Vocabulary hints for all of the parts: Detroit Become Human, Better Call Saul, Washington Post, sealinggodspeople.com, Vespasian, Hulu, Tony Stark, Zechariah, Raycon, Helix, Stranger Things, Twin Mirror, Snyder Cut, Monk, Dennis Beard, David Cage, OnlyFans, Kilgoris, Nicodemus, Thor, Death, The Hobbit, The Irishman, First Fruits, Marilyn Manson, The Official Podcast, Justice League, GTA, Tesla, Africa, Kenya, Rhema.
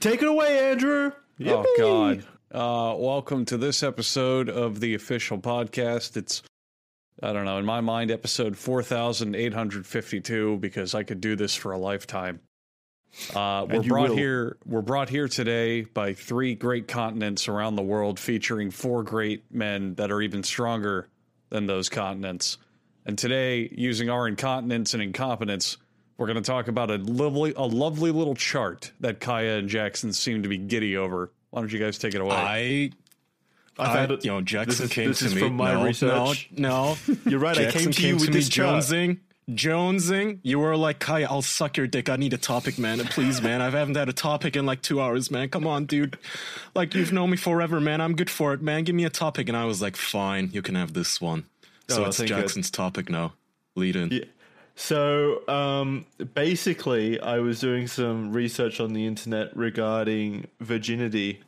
Take it away, Andrew. Yippee. Oh, God. Welcome to this episode of The Official Podcast. It's, I don't know, in my mind, episode 4,852, because I could do this for a lifetime. We're brought here today by three great continents around the world, featuring four great men that are even stronger than those continents. And today, using our incontinence and incompetence, we're going to talk about a lovely little chart that Kaya and Jackson seem to be giddy over. Why don't you guys take it away? Jackson came to me. This is from my research. No. You're right. I came to you with this chart. Jonesing, you were like, Kaya, I'll suck your dick. I need a topic, man. Please, man. I haven't had a topic in like 2 hours, man. Come on, dude. Like, you've known me forever, man. I'm good for it, man. Give me a topic. And I was like, fine, you can have this one. So it's Jackson's topic now. Lead in. Yeah. So basically, I was doing some research on the internet regarding virginity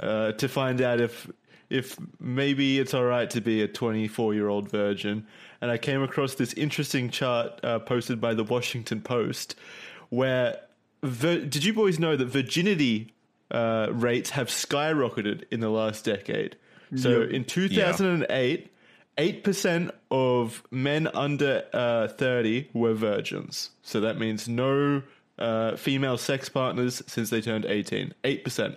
to find out if maybe it's all right to be a 24-year-old virgin. And I came across this interesting chart posted by the Washington Post, where did you boys know that virginity rates have skyrocketed in the last decade? So in 2008, 8% of men under 30 were virgins. So that means no female sex partners since they turned 18. 8%.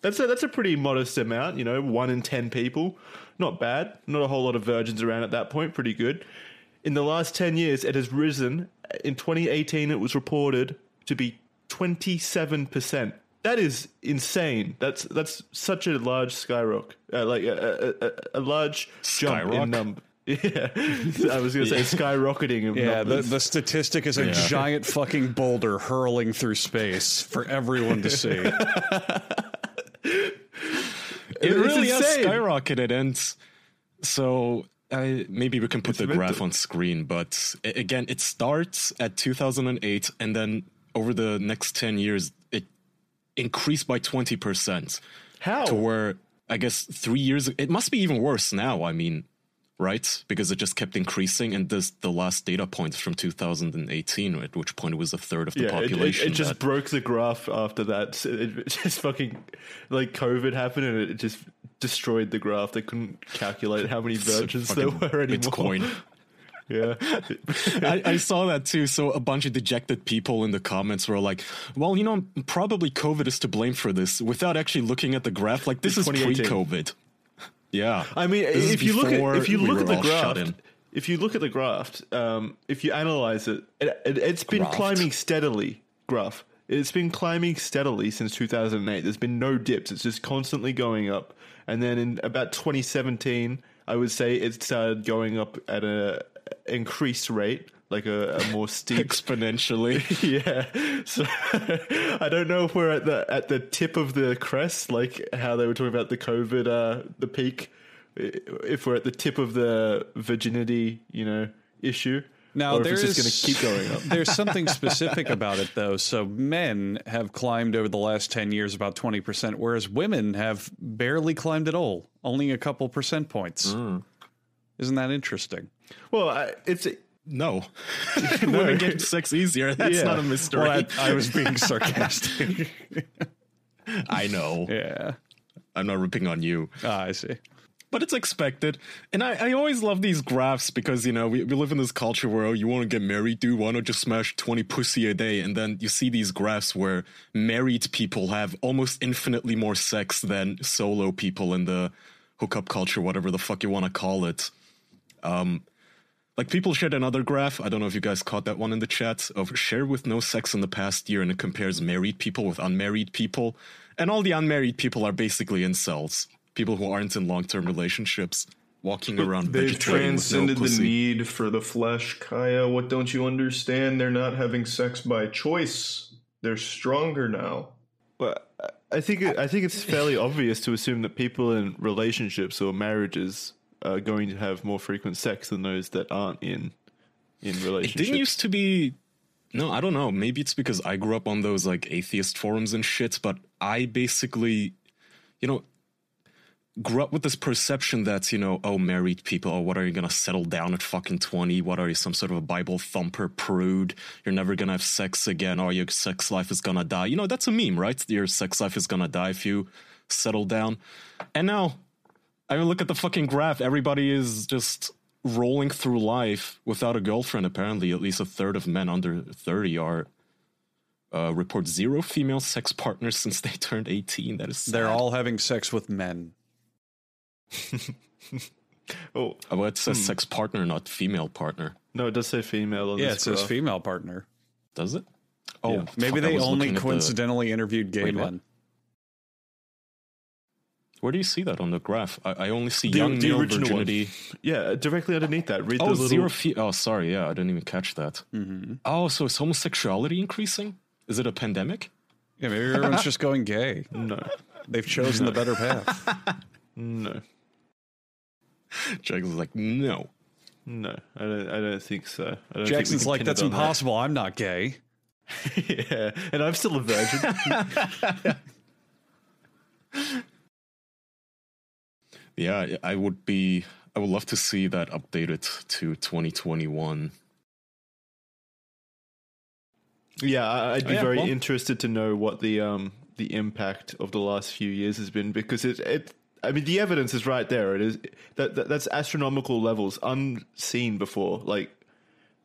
That's a pretty modest amount, 1 in 10 people. Not bad. Not a whole lot of virgins around at that point. Pretty good. In the last 10 years, it has risen. In 2018, it was reported to be 27%. That is insane. That's such a large skyrocket, like a large jump in number. Yeah, I was going to say skyrocketing. The statistic is a giant fucking boulder hurling through space for everyone to see. It really has skyrocketed, and so maybe we can put the graph on screen, but again, it starts at 2008, and then over the next 10 years, it increased by 20%. How? To where, I guess, 3 years, it must be even worse now, I mean, right? Because it just kept increasing, and the last data point from 2018, at which point it was a third of the population. It just broke the graph after that. It just fucking, like, COVID happened, and it just destroyed the graph. They couldn't calculate how many virgins there were anymore. Bitcoin. Yeah. I saw that too. So a bunch of dejected people in the comments were like, well, probably COVID is to blame for this, without actually looking at the graph. Like, this is pre-COVID. Yeah, I mean, if you analyze it, it's been climbing steadily. Graph, it's been climbing steadily since 2008. There's been no dips. It's just constantly going up. And then in about 2017, I would say it started going up at a increased rate, like a more steep exponentially. Yeah. So I don't know if we're at the tip of the crest, like how they were talking about the COVID, the peak, if we're at the tip of the virginity, issue. Now, there's just going to keep going up. There's something specific about it, though. So men have climbed over the last 10 years about 20%, whereas women have barely climbed at all, only a couple percent points. Mm. Isn't that interesting? Well, no. Women get sex easier. That's not a mystery. Well, I was being sarcastic. I know. Yeah. I'm not ripping on you. I see. But it's expected. And I always love these graphs because, we live in this culture where, oh, you want to get married, dude, why not just smash 20 pussy a day? And then you see these graphs where married people have almost infinitely more sex than solo people in the hookup culture, whatever the fuck you want to call it. Like, people shared another graph, I don't know if you guys caught that one in the chat, of share with no sex in the past year, and it compares married people with unmarried people, and all the unmarried people are basically incels, people who aren't in long-term relationships, walking around. They've transcended the need for the flesh, Kaya. What don't you understand? They're not having sex by choice. They're stronger now. But I think it's fairly obvious to assume that people in relationships or marriages are going to have more frequent sex than those that aren't in relationships. It didn't used to be. No, I don't know. Maybe it's because I grew up on those like atheist forums and shit, but I basically, grew up with this perception that, you know, oh, married people, oh, what are you going to settle down at fucking 20? What are you, some sort of a Bible thumper prude? You're never going to have sex again, or your sex life is going to die. You know, that's a meme, right? Your sex life is going to die if you settle down. And now, I mean, look at the fucking graph. Everybody is just rolling through life without a girlfriend, apparently. At least a third of men under 30 are... report zero female sex partners since they turned 18. That is sad. They're all having sex with men. Oh, well, it says sex partner, not female partner. No, it does say female. On this graph. Says female partner. Does it? Oh, yeah. Maybe they only coincidentally interviewed gay men. Where do you see that on the graph? I only see young male virginity. One. Yeah, directly underneath that. Read oh, sorry. Yeah, I didn't even catch that. Mm-hmm. Oh, so is homosexuality increasing? Is it a pandemic? Yeah, maybe everyone's just going gay. No. They've chosen the better path. No. Jackson's like, no. No, I don't think so. I don't Jackson's think like, that's impossible. I'm not gay. Yeah, and I'm still a virgin. Yeah, I would love to see that updated to 2021. Yeah, I'd be very interested to know what the impact of the last few years has been, because it I mean, the evidence is right there. It is that's astronomical levels, unseen before. Like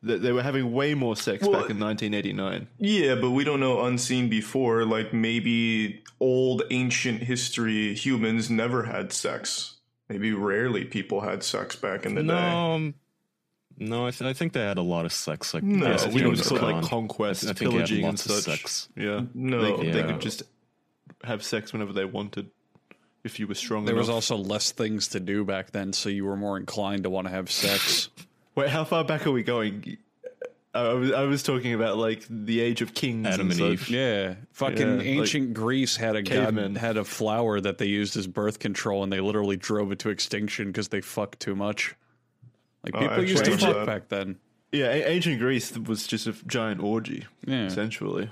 they were having way more sex back in 1989. Yeah, but we don't know unseen before. Like maybe old ancient history humans never had sex. Maybe rarely people had sex back in the day. No, I think they had a lot of sex. Like, no, we don't sort of like conquest, I think pillaging, and such. Sex. Yeah, no, they could just have sex whenever they wanted if you were strong enough. There was also less things to do back then, so you were more inclined to want to have sex. Wait, how far back are we going? I was talking about like the age of kings, Adam and Eve. Yeah, fucking ancient Greece had a caveman had a flower that they used as birth control, and they literally drove it to extinction because they fucked too much. Like, people used to fuck back then. Yeah, ancient Greece was just a giant orgy, essentially.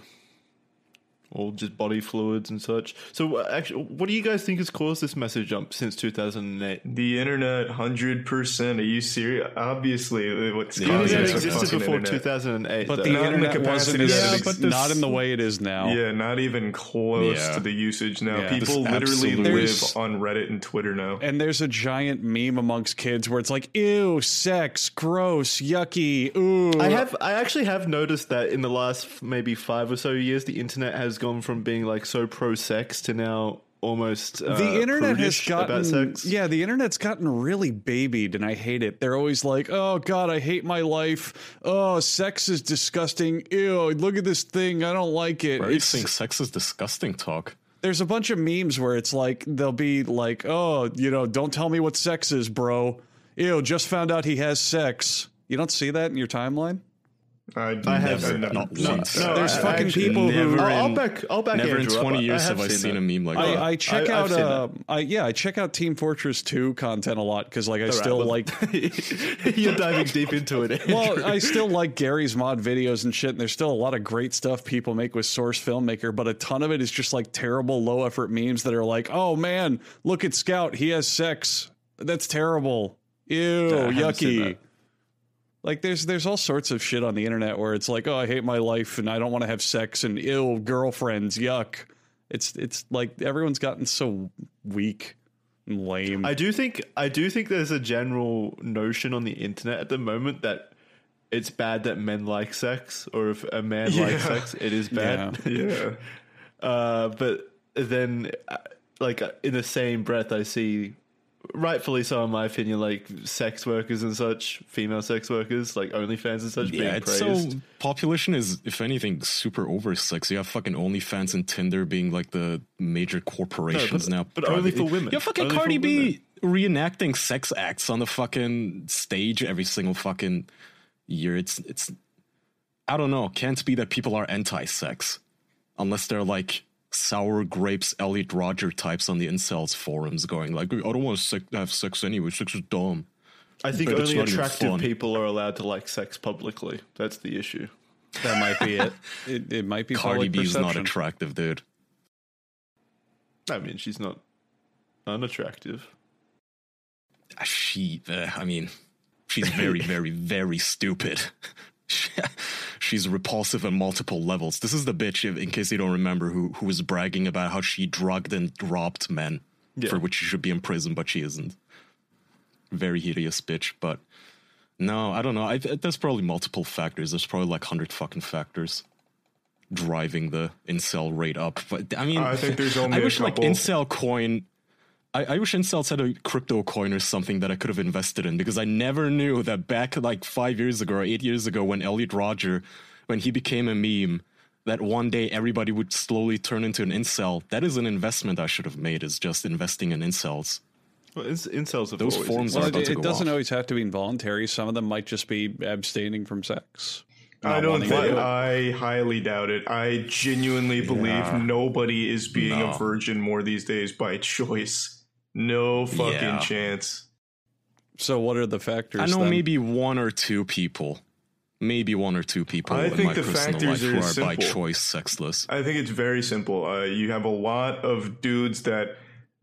All just body fluids and such. So, actually, what do you guys think has caused this massive jump since 2008? The internet, 100%. Are you serious? Obviously, what's causing it existed before internet. 2008. But the internet wasn't not in the way it is now. Yeah, not even close to the usage now. Yeah, people literally live on Reddit and Twitter now. And there's a giant meme amongst kids where it's like, ew, sex, gross, yucky, ooh. I actually have noticed that in the last maybe 5 or so years, the internet has gone from being like so pro sex to now almost the internet has gotten the internet's gotten really babied, and I hate it. They're always like, oh god, I hate my life, oh, sex is disgusting, ew, look at this thing, I don't like it. Where it's, you think sex is disgusting talk? There's a bunch of memes where it's like they'll be like, oh, you know, don't tell me what sex is, bro, ew, just found out he has sex. You don't see that in your timeline? I have not once. No, there's fucking people who. I'll back Never Andrew in 20 years have I seen a meme like that. I check out Team Fortress 2 content a lot because, like, I still like. You're diving deep into it, Andrew. Well, I still like Gary's mod videos and shit, and there's still a lot of great stuff people make with Source Filmmaker, but a ton of it is just like terrible, low effort memes that are like, "Oh man, look at Scout, he has sex. That's terrible. Ew, yucky." Like, there's all sorts of shit on the internet where it's like, oh, I hate my life and I don't want to have sex and ill girlfriends, yuck. It's like everyone's gotten so weak and lame. I do think there's a general notion on the internet at the moment that it's bad that men like sex, or if a man likes sex, it is bad. Yeah. But then, like, in the same breath, I see, rightfully so in my opinion, like sex workers and such, female sex workers, like OnlyFans and such, being praised. So population is, if anything, super over sex. You have fucking OnlyFans and Tinder being like the major corporations now. But only for women. You have fucking Cardi B reenacting sex acts on the fucking stage every single fucking year. It's I don't know, can't be that people are anti-sex unless they're like sour grapes Elliot Rodger types on the incels forums going like, I don't want to have sex anyway, sex is dumb. I think only attractive people are allowed to like sex publicly. That's the issue. That might be it. It might be Cardi B is not attractive, dude. I mean, she's not unattractive. She's very, very, very stupid. She's repulsive on multiple levels. This is the bitch, in case you don't remember, who was bragging about how she drugged and robbed men, for which she should be in prison, but she isn't. Very hideous bitch, but no, I don't know. There's probably multiple factors. There's probably like 100 fucking factors driving the incel rate up. But I mean, I think there's only I wish incels had a crypto coin or something that I could have invested in, because I never knew that back like 5 years ago or 8 years ago when Elliot Rodger, when he became a meme, that one day everybody would slowly turn into an incel. That is an investment I should have made, is just investing in incels. Well, incels have those forms are about to go off. It doesn't always have to be involuntary. Some of them might just be abstaining from sex. I highly doubt it. I genuinely believe nobody is being a virgin more these days by choice. No fucking chance. So what are the factors? I know maybe one or two people. I think the factors are simple. By choice sexless. I think it's very simple. You have a lot of dudes that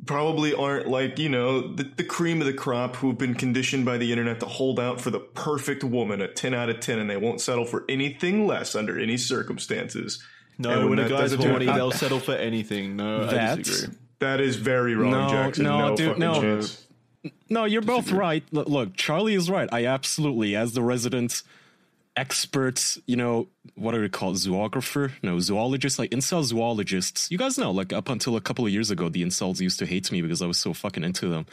probably aren't like, you know, the cream of the crop, who've been conditioned by the internet to hold out for the perfect woman, a 10 out of 10, and they won't settle for anything less under any circumstances. No, and when a guy's 20, they'll settle for anything. No, I disagree. That is very wrong, Jackson. No, you're both right. Look, Charlie is right. I absolutely, as the resident experts, you know, what are we called? Zoographer? No, zoologists, like incel zoologists. You guys know, like up until a couple of years ago, the incels used to hate me because I was so fucking into them.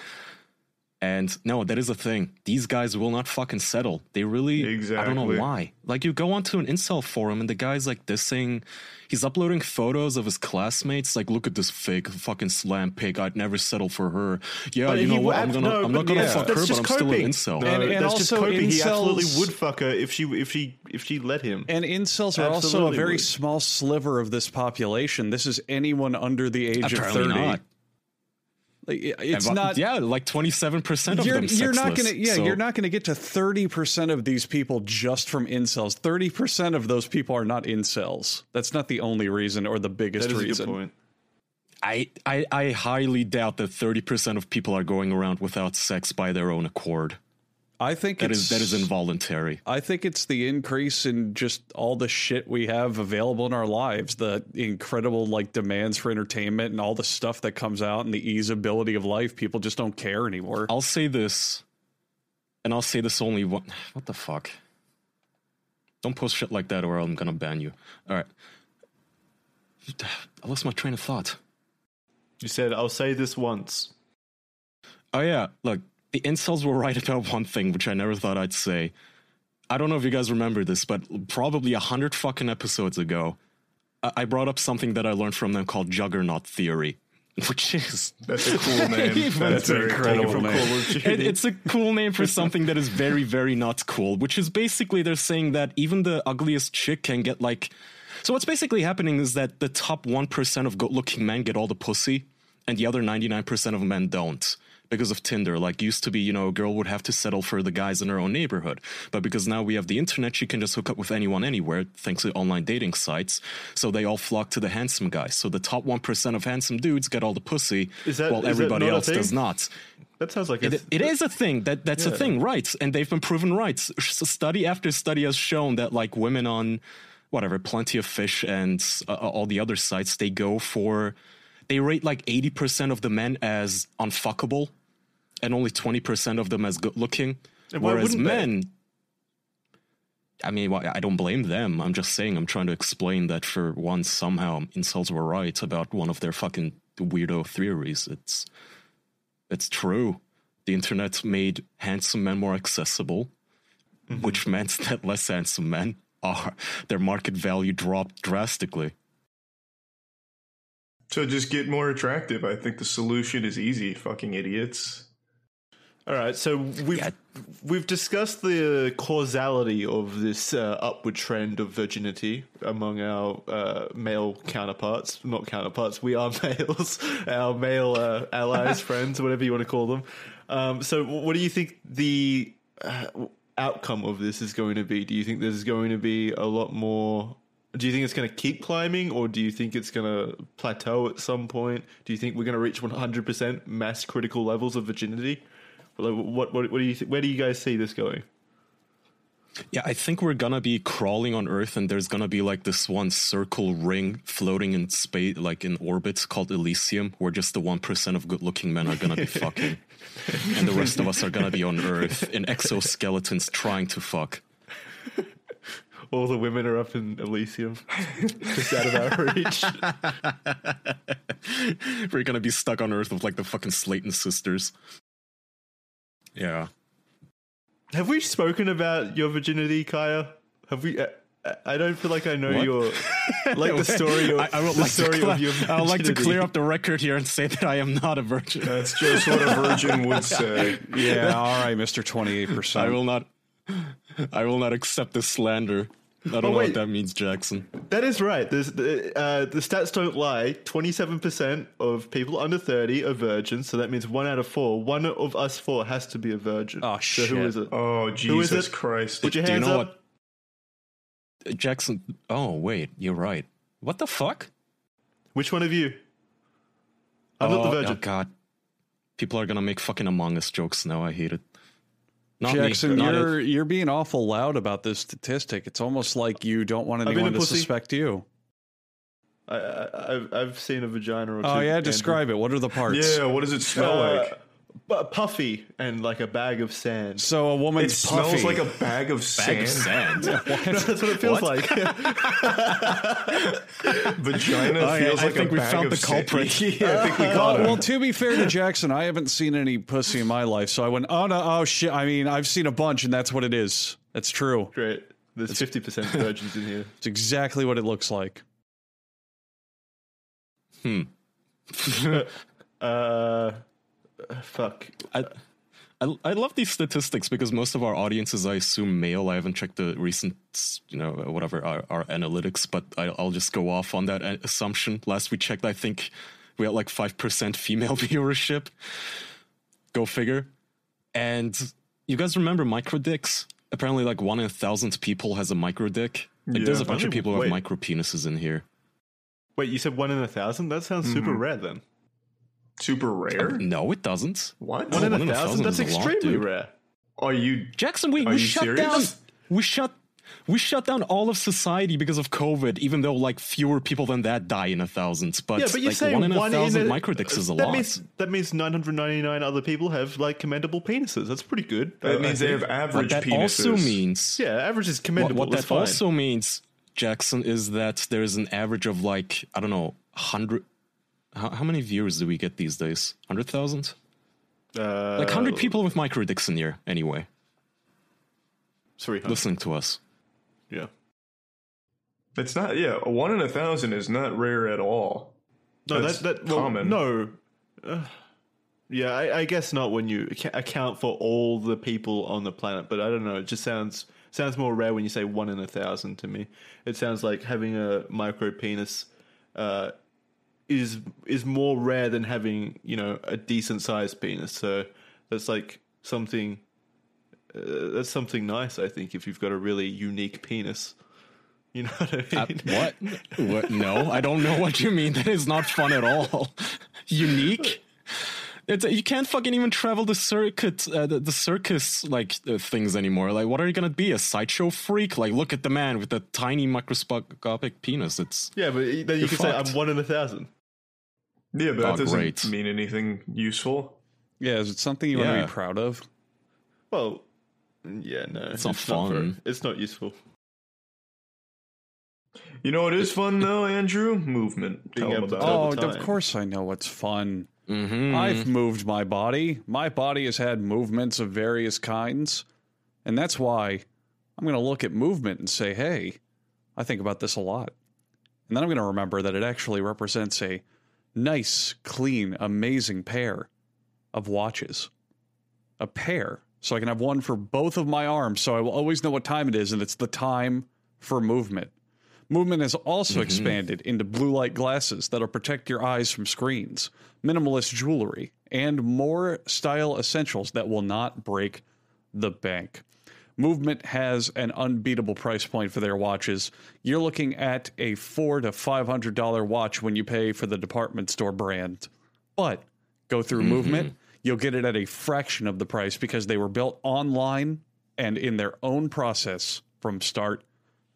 And no, that is a thing. These guys will not fucking settle. They really, I don't know why. Like, you go onto an incel forum and the guy's like dissing, he's uploading photos of his classmates. Like, look at this fake fucking slam pig. I'd never settle for her. Yeah, but you know what? I'm not gonna fuck her, but I'm still an incel. No, and that's also just coping. Incels, he absolutely would fuck her if she let him. And incels are also a very small sliver of this population. This is anyone under the age of 30. Not. Like, it's not, yeah, like 27% of them. You're not gonna, you're not gonna get to 30% of these people just from incels. 30% of those people are not incels. That's not the only reason or the biggest reason. A good point. I highly doubt that 30% of people are going around without sex by their own accord. I think that is involuntary. I think it's the increase in just all the shit we have available in our lives, the incredible like demands for entertainment and all the stuff that comes out and the easeability of life. People just don't care anymore. I'll say this, and I'll say this only one. What the fuck? Don't post shit like that or I'm gonna ban you. All right. I lost my train of thought. You said, I'll say this once. Oh yeah, look. The incels were right about one thing, which I never thought I'd say. I don't know if you guys remember this, but probably 100 fucking episodes ago, I brought up something that I learned from them called Juggernaut Theory, which is... That's a cool name. That's an incredible name. It's a cool name for something that is very, very not cool, which is basically they're saying that even the ugliest chick can get like... So what's basically happening is that the top 1% of good-looking men get all the pussy, and the other 99% of men don't. Because of Tinder, like used to be, you know, a girl would have to settle for the guys in her own neighborhood. But because now we have the internet, she can just hook up with anyone anywhere, thanks to online dating sites. So they all flock to the handsome guys. So the top 1% of handsome dudes get all the pussy, while everybody else does not. That sounds like it is a thing. That's a thing, right? And they've been proven right. Study after study has shown that like women on whatever, Plenty of Fish and all the other sites, they rate like 80% of the men as unfuckable. And only 20% of them as good looking. Whereas men, I don't blame them. I'm just saying, I'm trying to explain that for once somehow incels were right about one of their fucking weirdo theories. It's true. The internet made handsome men more accessible, which meant that less handsome men their market value dropped drastically. So just get more attractive. I think the solution is easy. Fucking idiots. All right, so we've discussed the causality of this upward trend of virginity among our male counterparts. Not counterparts, we are males, our male allies, friends, whatever you want to call them. So what do you think the outcome of this is going to be? Do you think there's going to be a lot more Do you think it's going to keep climbing, or do you think it's going to plateau at some point? Do you think we're going to reach 100% mass critical levels of virginity? What do you where do you guys see this going? Yeah, I think we're going to be crawling on Earth, and there's going to be like this one circle ring floating in space, like in orbits, called Elysium, where just the 1% of good-looking men are going to be fucking. And the rest of us are going to be on Earth in exoskeletons trying to fuck. All the women are up in Elysium, just out of our reach. We're going to be stuck on Earth with like the fucking Slayton sisters. Yeah. Have we spoken about your virginity, Kaya? Have we? I don't feel like I know what? Your like the story. Of, I would the like story of your. Virginity. I would like to clear up the record here and say that I am not a virgin. That's just what a virgin would say. Yeah, all right, Mr. 28%. I will not accept this slander. I don't know what that means, Jackson. That is right. The stats don't lie. 27% of people under 30 are virgins, so that means 1 out of 4. One of us 4 has to be a virgin. Oh, shit. So who is it? Oh, Jesus Christ. Put your hands up. What? Jackson. Oh, wait. You're right. What the fuck? Which one of you? I'm not the virgin. Oh, God. People are going to make fucking Among Us jokes now. I hate it. Not Jackson, me, you're being awful loud about this statistic. It's almost like you don't want anyone to suspect you. I've seen a vagina or two. Oh, yeah, describe it. What are the parts? Yeah, what does it smell like? Puffy and like a bag of sand. So a woman's puffy. It smells like a bag of sand. No, that's what it feels like. Vagina feels like a bag of sand. I think we caught him. Well, to be fair to Jackson, I haven't seen any pussy in my life, so I went, oh, no, oh, shit. I mean, I've seen a bunch, and that's what it is. That's true. Great. There's 50% virgins in here. It's exactly what it looks like. Fuck. I love these statistics because most of our audience is, I assume, male. I haven't checked the recent, whatever, our analytics, but I'll just go off on that assumption. Last we checked, I think we had like 5% female viewership. Go figure. And you guys remember microdicks? Apparently like 1 in 1,000 people has a microdick. Like yeah, there's a bunch of people who have micro penises in here. Wait, you said 1 in 1,000? That sounds super rare then. Super rare? No, it doesn't. What? 1 in 1,000? That's extremely rare. Are you Jackson? We shut down. We shut down all of society because of COVID. Even though like fewer people than that die in 1,000, but yeah, but you're like saying 1 in 1,000 microdicks is a lot. That means 999 other people have like commendable penises. That's pretty good. That means they have average penises. That also means average is commendable. What that also means, Jackson, is that there is an average of like 100. How many viewers do we get these days? 100,000? Like 100 people with microdicks in here, anyway. 300. Listening to us. Yeah. It's not, a 1 in 1,000 is not rare at all. No, that's common. Well, no. Yeah, I guess not when you account for all the people on the planet, but I don't know, it just sounds more rare when you say 1 in 1,000 to me. It sounds like having a micro penis, is more rare than having a decent sized penis, so that's like something nice, I think, if you've got a really unique penis, you know what I mean? What? No, I don't know what you mean. That is not fun at all. Unique. You can't fucking even travel the circuit, the circus like things anymore. Like, what are you gonna be, a sideshow freak? Like, look at the man with the tiny microscopic penis. It's but then you can say I'm 1 in 1,000. Yeah, but that doesn't mean anything useful. Yeah, is it something you want to be proud of? Well, yeah, no, it's not fun. It's not useful. You know what is fun though, Andrew? Movement. Of course I know what's fun. Mm-hmm. I've moved my body. My body has had movements of various kinds, and that's why I'm going to look at movement and say, hey, I think about this a lot. And then I'm going to remember that it actually represents a nice, clean, amazing pair of watches. A pair. So I can have one for both of my arms, so I will always know what time it is, and it's the time for movement. Movement has also expanded into blue light glasses that'll protect your eyes from screens, minimalist jewelry, and more style essentials that will not break the bank. Movement has an unbeatable price point for their watches. You're looking at a $400 to $500 watch when you pay for the department store brand. But go through Movement, you'll get it at a fraction of the price because they were built online and in their own process from start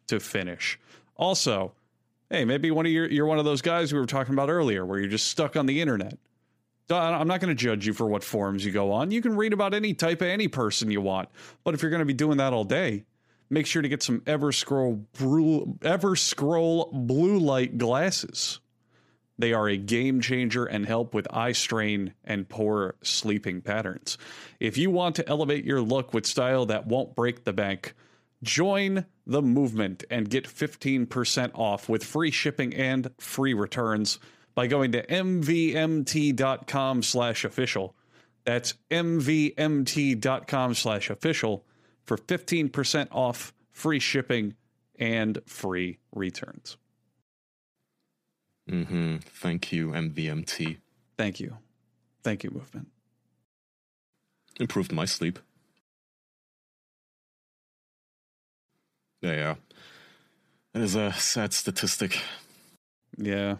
to finish. Also, hey, maybe you're one of those guys we were talking about earlier where you're just stuck on the internet. I'm not going to judge you for what forums you go on. You can read about any type of any person you want. But if you're going to be doing that all day, make sure to get some Ever Scroll blue light glasses. They are a game changer and help with eye strain and poor sleeping patterns. If you want to elevate your look with style that won't break the bank, join the movement and get 15% off with free shipping and free returns by going to MVMT.com/official. That's MVMT.com/official for 15% off, free shipping, and free returns. Thank you, MVMT. Thank you. Thank you, Movement. Improved my sleep. Yeah. That is a sad statistic. Yeah.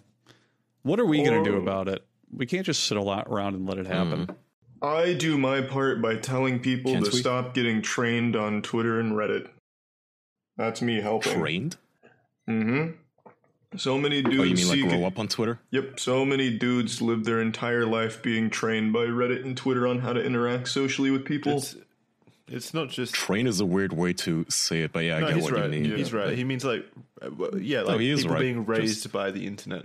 What are we going to do about it? We can't just sit around and let it happen. I do my part by telling people stop getting trained on Twitter and Reddit. That's me helping. Trained? So many dudes... Oh, you mean like grow up on Twitter? Yep. So many dudes live their entire life being trained by Reddit and Twitter on how to interact socially with people. It's not just... Train is a weird way to say it, but yeah, I get what you mean. Yeah. He's right. He means like... Yeah, like people being raised by the internet.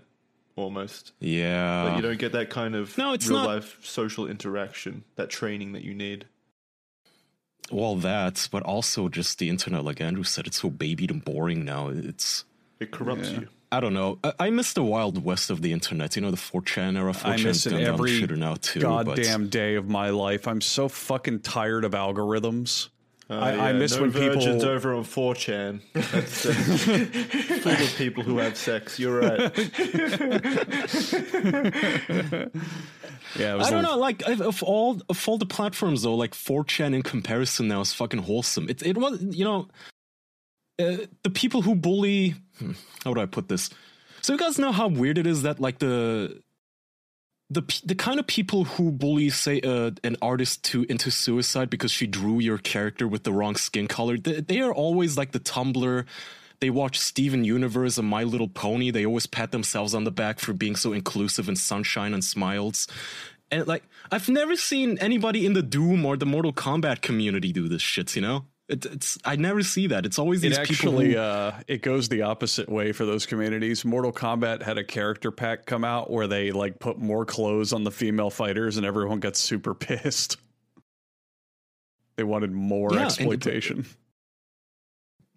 Almost. Yeah. Like you don't get that kind of real-life social interaction, that training that you need. Well, that, but also just the internet, like Andrew said, it's so babied and boring now. It corrupts you. I don't know. I miss the Wild West of the internet. You know, the 4chan era. 4chan's I miss it every now too, goddamn day of my life. I'm so fucking tired of algorithms. I miss when people over on 4chan. That's full of people who have sex. You're right. Yeah, I don't know. Like of all the platforms, though, like 4chan in comparison now is fucking wholesome. It was, you know, the people who bully. How would I put this? So you guys know how weird it is that like the kind of people who bully, say, an artist into suicide because she drew your character with the wrong skin color, they are always like the Tumblr. They watch Steven Universe and My Little Pony. They always pat themselves on the back for being so inclusive and sunshine and smiles. And like, I've never seen anybody in the Doom or the Mortal Kombat community do this shit, you know? I never see that. It's always these people. It goes the opposite way for those communities. Mortal Kombat had a character pack come out where they like put more clothes on the female fighters, and everyone got super pissed. They wanted more exploitation.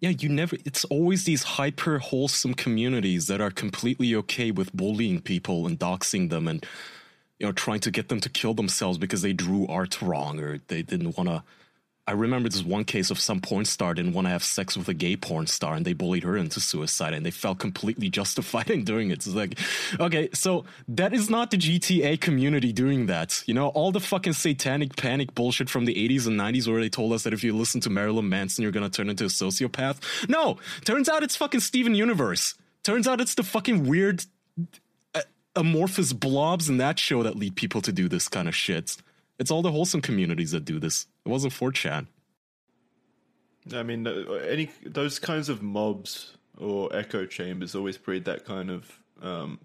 You never. It's always these hyper wholesome communities that are completely okay with bullying people and doxing them, and you know, trying to get them to kill themselves because they drew art wrong or they didn't want to. I remember this one case of some porn star didn't want to have sex with a gay porn star and they bullied her into suicide and they felt completely justified in doing it. So it's like, okay, so that is not the GTA community doing that. You know, all the fucking satanic panic bullshit from the 80s and 90s where they told us that if you listen to Marilyn Manson, you're going to turn into a sociopath. No, turns out it's fucking Steven Universe. Turns out it's the fucking weird amorphous blobs in that show that lead people to do this kind of shit. It's all the wholesome communities that do this. It wasn't 4chan. I mean, those kinds of mobs or echo chambers always breed that kind of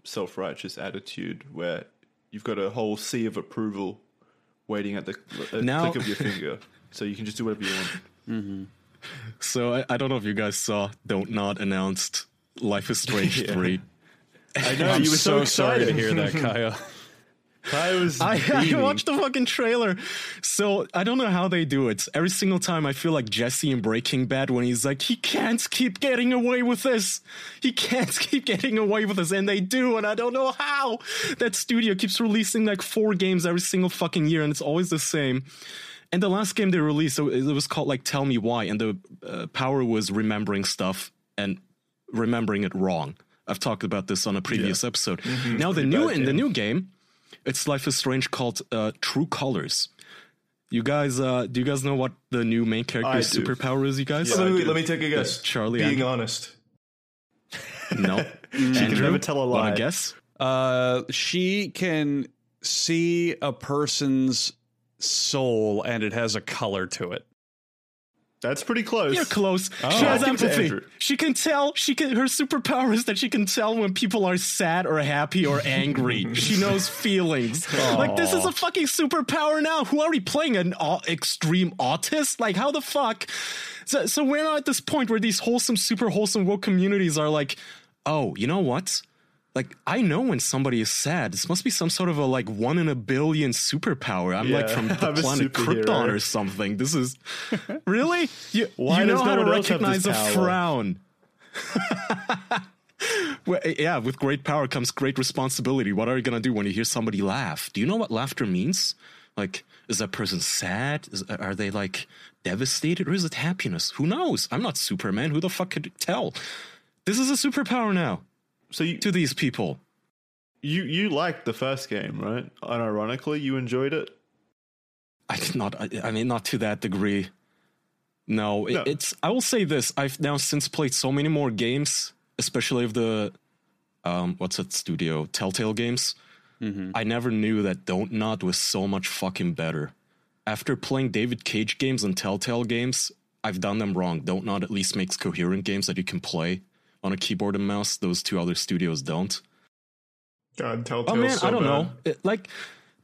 self-righteous attitude where you've got a whole sea of approval waiting at the click of your finger, so you can just do whatever you want. So I don't know if you guys saw Dontnod announced Life is Strange 3. I know, you were so sorry to hear that, Kaya. I watched the fucking trailer. So I don't know how they do it. Every single time I feel like Jesse in Breaking Bad when he's like, he can't keep getting away with this. He can't keep getting away with this. And they do. And I don't know how. That studio keeps releasing like 4 games every single fucking year. And it's always the same. And the last game they released, it was called like Tell Me Why. And the power was remembering stuff and remembering it wrong. I've talked about this on a previous episode. Now the new game. It's Life is Strange called True Colors. You guys, do you guys know what the new main character's superpower is, you guys? Yeah, let me take a guess. That's Charlie. Being honest. No. She can never tell a lie. Want to guess? She can see a person's soul, and it has a color to it. That's pretty close. You're close. Oh, she has empathy. She can tell. Her superpower is that she can tell when people are sad or happy or angry. She knows feelings. Aww. Like, this is a fucking superpower now. Who are we playing? An extreme autist? Like, how the fuck? So we're now at this point where these wholesome, super wholesome woke communities are like, oh, you know what? Like, I know when somebody is sad. This must be some sort of a, like, 1 in a billion superpower. I'm, like, from the planet Krypton or something. This is... Really? You know how to recognize a frown. Well, yeah, with great power comes great responsibility. What are you going to do when you hear somebody laugh? Do you know what laughter means? Like, is that person sad? Are they, like, devastated? Or is it happiness? Who knows? I'm not Superman. Who the fuck could tell? This is a superpower now. So to these people, you liked the first game, right? And ironically, you enjoyed it. I did not. I mean, not to that degree. No. It's. I will say this: I've now since played so many more games, especially of the, what's that studio? Telltale Games. Mm-hmm. I never knew that Dontnod was so much fucking better. After playing David Cage games and Telltale Games, I've done them wrong. Dontnod at least makes coherent games that you can play on a keyboard and mouse. Those two other studios don't. God, Telltale. Oh man, so I don't know.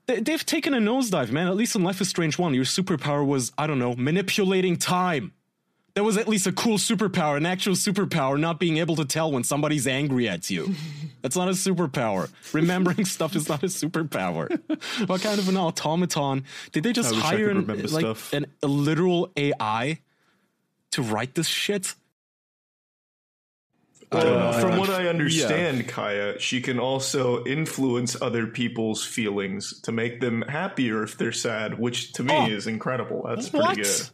They've taken a nosedive, man. At least in Life is Strange 1, your superpower was, I don't know, manipulating time. That was at least a cool superpower, an actual superpower, not being able to tell when somebody's angry at you. That's not a superpower. Remembering stuff is not a superpower. What kind of an automaton? Did they just hire a literal AI to write this shit? From what I understand, Kaya, she can also influence other people's feelings to make them happier if they're sad, which to me is incredible. That's pretty good.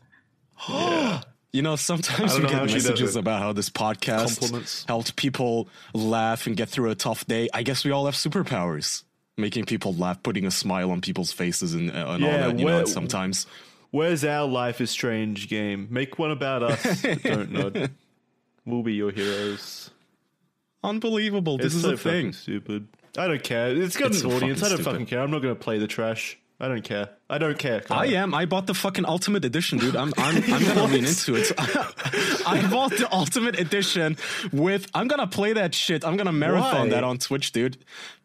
Yeah. You know, sometimes you get messages about how this podcast helped people laugh and get through a tough day. I guess we all have superpowers. Making people laugh, putting a smile on people's faces and all that, you know, sometimes. Where's our Life is Strange game? Make one about us. Don't nod. We'll be your heroes. Unbelievable. This is a thing. Stupid. I don't care. It's got an audience. I don't fucking care. I'm not going to play the trash. I don't care. I don't care. I bought the fucking Ultimate Edition, dude. I'm going to lean into it. I bought the Ultimate Edition with... I'm going to play that shit. I'm going to marathon that on Twitch, dude.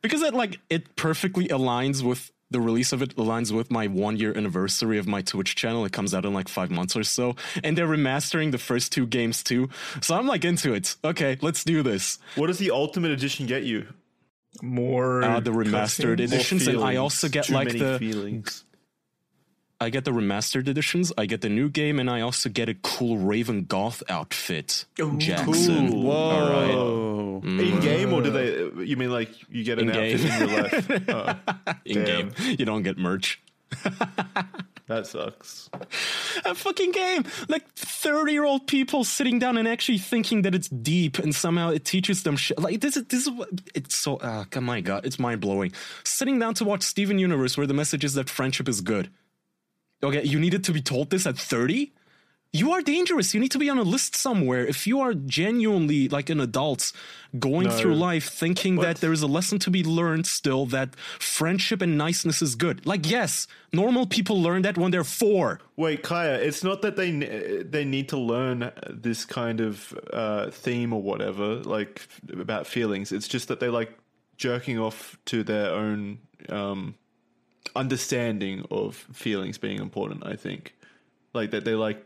Because it perfectly aligns with... The release of it aligns with my 1-year anniversary of my Twitch channel. It comes out in 5 months or so. And they're remastering the first 2 games too. So I'm into it. Okay, let's do this. What does the Ultimate Edition get you? More the remastered editions. Feelings, and I also get the feelings. I get the remastered editions. I get the new game, and I also get a cool Raven Goth outfit. Ooh, Jackson. Cool. Whoa. All right. In game, or do they? You mean you get an outfit in real life? In game, you don't get merch. That sucks. A fucking game, 30-year-old people sitting down and actually thinking that it's deep, and somehow it teaches them shit. Like this is it's so. Oh my god, it's mind blowing. Sitting down to watch Steven Universe, where the message is that friendship is good. Okay, you needed to be told this at 30. You are dangerous. You need to be on a list somewhere. If you are genuinely an adult going through life thinking that there is a lesson to be learned still, that friendship and niceness is good. Yes, normal people learn that when they're 4. Wait, Kaya, it's not that they need to learn this kind of theme or whatever, about feelings. It's just that they like jerking off to their own understanding of feelings being important, I think. That they like...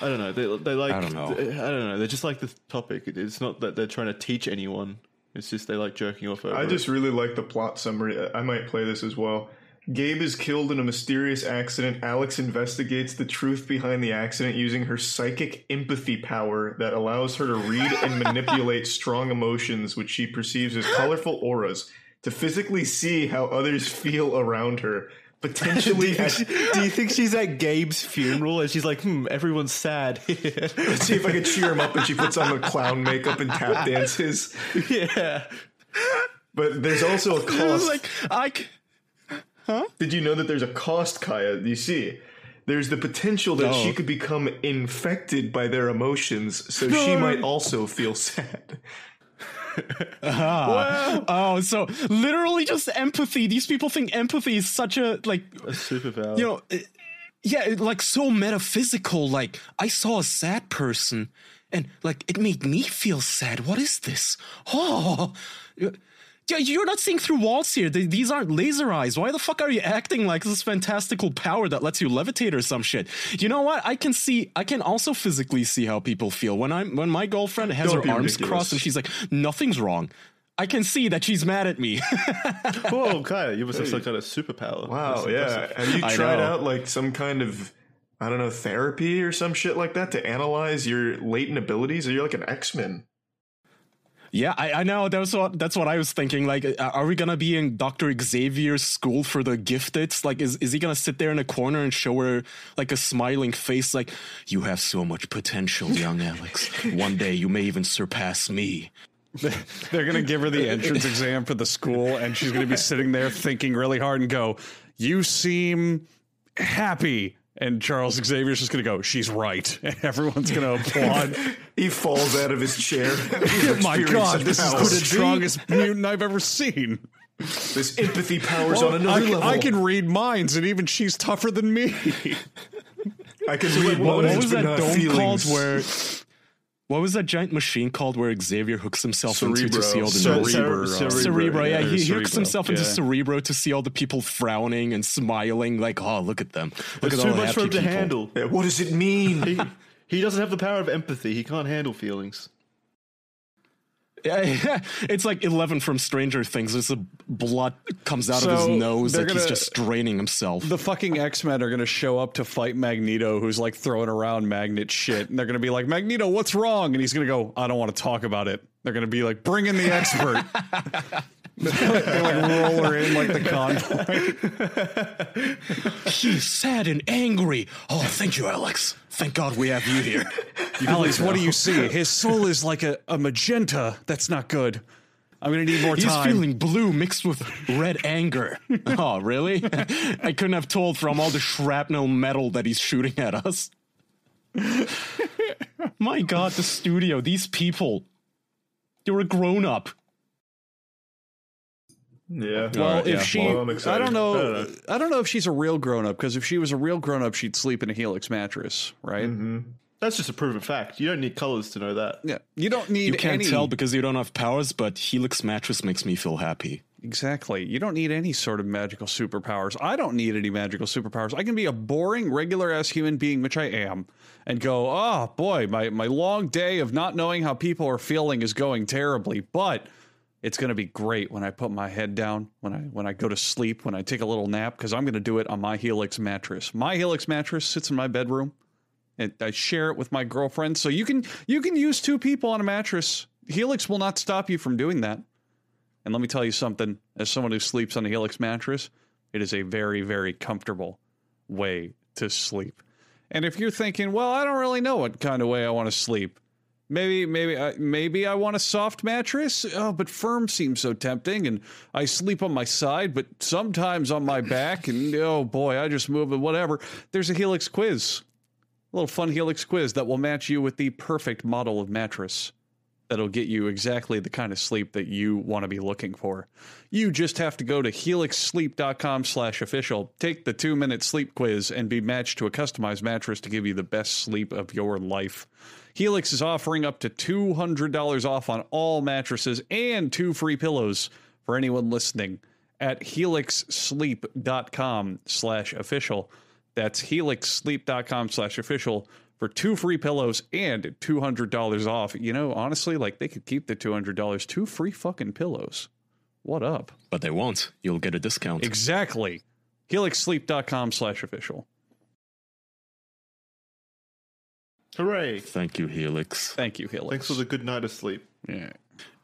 I don't know. They like. I don't know. They just like the topic. It's not that they're trying to teach anyone. It's just they like jerking off. Over I just it. Really like the plot summary. I might play this as well. Gabe is killed in a mysterious accident. Alex investigates the truth behind the accident using her psychic empathy power that allows her to read and manipulate strong emotions, which she perceives as colorful auras, to physically see how others feel around her. Potentially, do you think she's at Gabe's funeral and she's like, everyone's sad. Let's see if I can cheer him up, and she puts on the clown makeup and tap dances. Yeah. But there's also a cost. Huh? Did you know that there's a cost, Kaya? You see, there's the potential that she could become infected by their emotions, so she might also feel sad. Oh, so literally just empathy. These people think empathy is such a, like, a superpower. You know, yeah, like so metaphysical. Like, I saw a sad person and, like, it made me feel sad. What is this? Oh, yeah, you're not seeing through walls here. These aren't laser eyes. Why the fuck are you acting like this fantastical power that lets you levitate or some shit? You know what? I can also physically see how people feel. When my girlfriend has her arms crossed and she's like, nothing's wrong, I can see that she's mad at me. Oh, Kaya, you must have some kind of superpower. Wow, yeah. Have you tried out like some kind of, I don't know, therapy or some shit like that to analyze your latent abilities? Or you're like an X-Men. Yeah, I know. That's what I was thinking. Like, are we going to be in Dr. Xavier's school for the gifted? Like, is he going to sit there in a corner and show her, like, a smiling face? Like, you have so much potential, young Alex. One day you may even surpass me. They're going to give her the entrance exam for the school, and she's going to be sitting there thinking really hard and go, you seem happy. And Charles Xavier's just going to go, she's right. And everyone's going to applaud. He falls out of his chair. Oh my God, this is the strongest mutant I've ever seen. This empathy power's on another level. I can read minds, and even she's tougher than me. I can read minds. What was that dome called where... What was that giant machine called where Xavier hooks himself into to see all the Cerebro? Yeah, he hooks himself into Cerebro to see all the people frowning and smiling, like, oh, look at them. Look at all the happy people. There's too much for him to handle. Yeah, what does it mean? He doesn't have the power of empathy. He can't handle feelings. Yeah, it's like 11 from Stranger Things. There's a blood comes out of his nose, like he's just straining himself. The fucking X-Men are going to show up to fight Magneto, who's like throwing around magnet shit. And they're going to be like, Magneto, what's wrong? And he's going to go, I don't want to talk about it. They're going to be like, bring in the expert. They like roll her in like the convoy. She's sad and angry. Oh, thank you, Alex. Thank God we have you here. Alex, what do you see? His soul is like a magenta. That's not good. I'm going to need more time. He's feeling blue mixed with red anger. Oh, really? I couldn't have told from all the shrapnel metal that he's shooting at us. My God, the studio, these people. You're a grown up. Yeah. Well, if she, well, I don't know if she's a real grown up, because if she was a real grown up, she'd sleep in a Helix mattress, right? Mm-hmm. That's just a proven fact. You don't need colors to know that. Yeah. You don't need. You can't tell because you don't have powers, but Helix mattress makes me feel happy. Exactly. You don't need any sort of magical superpowers. I don't need any magical superpowers. I can be a boring, regular ass human being, which I am, and go, oh boy, my long day of not knowing how people are feeling is going terribly, but it's going to be great when I put my head down, when I go to sleep, when I take a little nap, because I'm going to do it on my Helix mattress. My Helix mattress sits in my bedroom, and I share it with my girlfriend. So you can use two people on a mattress. Helix will not stop you from doing that. And let me tell you something, as someone who sleeps on a Helix mattress, it is a very, very comfortable way to sleep. And if you're thinking, well, I don't really know what kind of way I want to sleep. Maybe I want a soft mattress. Oh, but firm seems so tempting. And I sleep on my side, but sometimes on my back. And oh boy, I just move and whatever. There's a Helix quiz, a little fun Helix quiz that will match you with the perfect model of mattress. That'll get you exactly the kind of sleep that you want to be looking for. You just have to go to helixsleep.com/official, take the 2-minute sleep quiz, and be matched to a customized mattress to give you the best sleep of your life. Helix is offering up to $200 off on all mattresses and 2 free pillows for anyone listening at helixsleep.com/official. That's helixsleep.com/official. For 2 free pillows and $200 off. You know, honestly, like, they could keep the $200. 2 free fucking pillows. What up? But they won't. You'll get a discount. Exactly. HelixSleep.com/official. Hooray. Thank you, Helix. Thank you, Helix. Thanks for the good night of sleep. Yeah.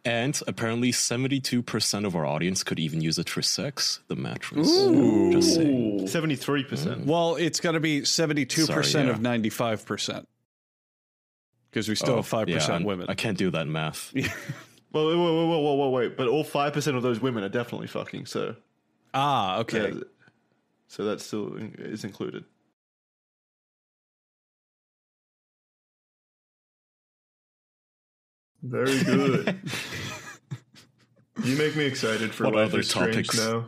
And apparently 72% of our audience could even use it for sex, the mattress. Ooh. Just saying. 73%. Well, it's got to be 72% of 95%. Because we still have 5% women. I can't do that math. Well, wait. But all 5% of those women are definitely fucking, so. Ah, okay. Yeah. So that still is included. Very good. You make me excited for Life is Strange now.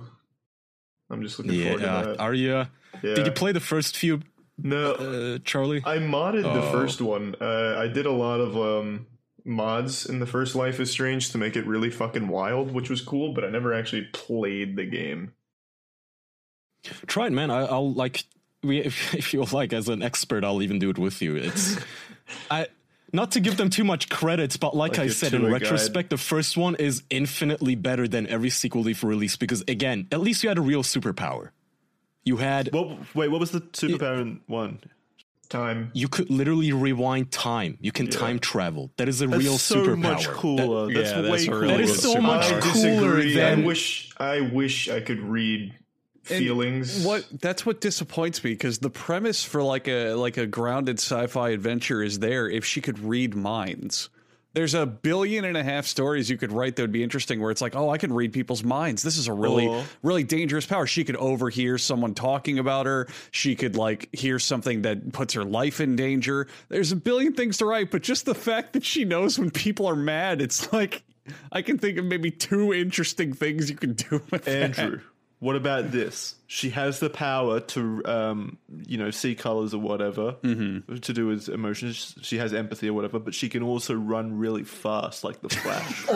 I'm just looking forward to that. Are you? Did you play the first few? No, Charlie. I modded the first one. I did a lot of mods in the first Life is Strange to make it really fucking wild, which was cool. But I never actually played the game. Try it, man. I'll like if you like, as an expert, I'll even do it with you. It's Not to give them too much credit, but like I said, in retrospect, the first one is infinitely better than every sequel they've released because, again, at least you had a real superpower. You had... Well, wait, what was the superpower in one? Time. You could literally rewind time. You can time travel. That is that's real so superpower. Much cooler. That's way cooler. That is so much cooler than... I wish I could read... feelings. That's what disappoints me, because the premise for like a grounded sci-fi adventure is there. If she could read minds, there's 1.5 billion stories you could write that would be interesting, where it's like, oh, I can read people's minds. This is a really really dangerous power. She could overhear someone talking about her. She could like hear something that puts her life in danger. There's 1 billion things to write, but just the fact that she knows when people are mad, it's like I can think of maybe 2 interesting things you could do with Andrew. That. What about this? She has the power to, see colors or whatever, to do with emotions. She has empathy or whatever, but she can also run really fast like the Flash.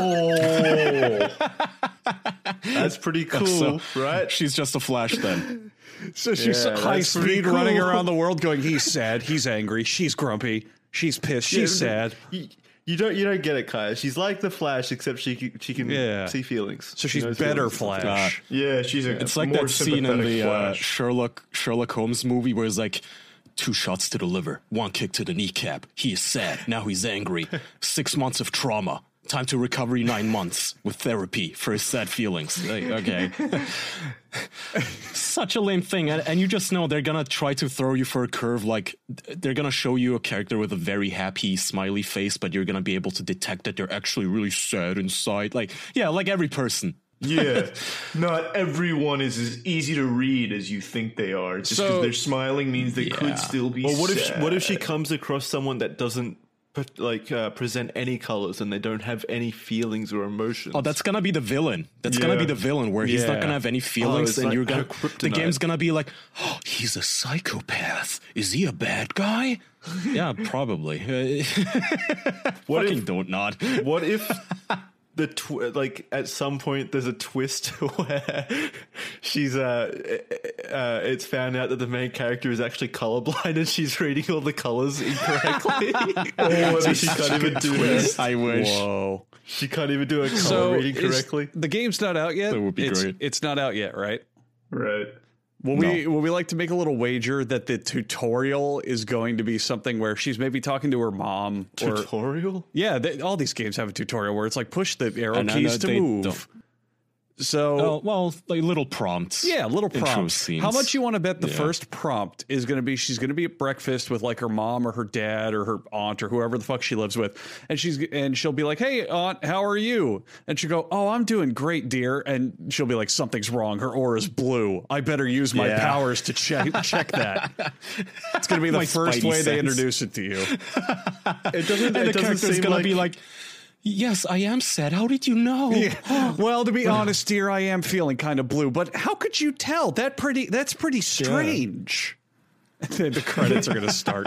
That's pretty cool, right? She's just a Flash then. So she's high speed running around the world going, he's sad, he's angry, she's grumpy, she's pissed, she's sad. You don't get it, Kaya. She's like the Flash, except she can see feelings. So she's better Flash. She's a it's like more that scene in the Sherlock Holmes movie where it's like 2 shots to the liver, 1 kick to the kneecap. He is sad. Now he's angry. 6 months of trauma. Time to recovery 9 months with therapy for his sad feelings. Like, okay. Such a lame thing. And you just know they're going to try to throw you for a curve. Like they're going to show you a character with a very happy, smiley face, but you're going to be able to detect that they're actually really sad inside. Like, like every person. Not everyone is as easy to read as you think they are. Just because they're smiling means they could still be sad. Well, what if she comes across someone that doesn't present any colors and they don't have any feelings or emotions? That's gonna be the villain. That's gonna be the villain where he's not gonna have any feelings, and like you're gonna the game's gonna be like, oh, he's a psychopath. Is he a bad guy? Yeah, probably. Fucking Dontnod. What if the at some point there's a twist where she's it's found out that the main character is actually colorblind and she's reading all the colors incorrectly. So she can't even do it. I wish. Whoa. She can't even do a color reading correctly. The game's not out yet. That would be great. It's not out yet, right? Right. Will we like to make a little wager that the tutorial is going to be something where she's maybe talking to her mom? Tutorial? All these games have a tutorial where it's like push the arrow keys to move. Don't. So, like little prompts. Yeah, little prompts. How much you want to bet the first prompt is going to be she's going to be at breakfast with like her mom or her dad or her aunt or whoever the fuck she lives with, and she'll be like, "Hey, aunt, how are you?" And she'll go, "Oh, I'm doing great, dear." And she'll be like, "Something's wrong. Her aura's blue. I better use my powers to check that." It's going to be the first way they introduce it to you. It doesn't. And the character's going to be like, "Yes, I am sad. How did you know?" Yeah. Well, to be honest, dear, I am feeling kind of blue, but how could you tell? That's pretty strange. And then the credits are going to start.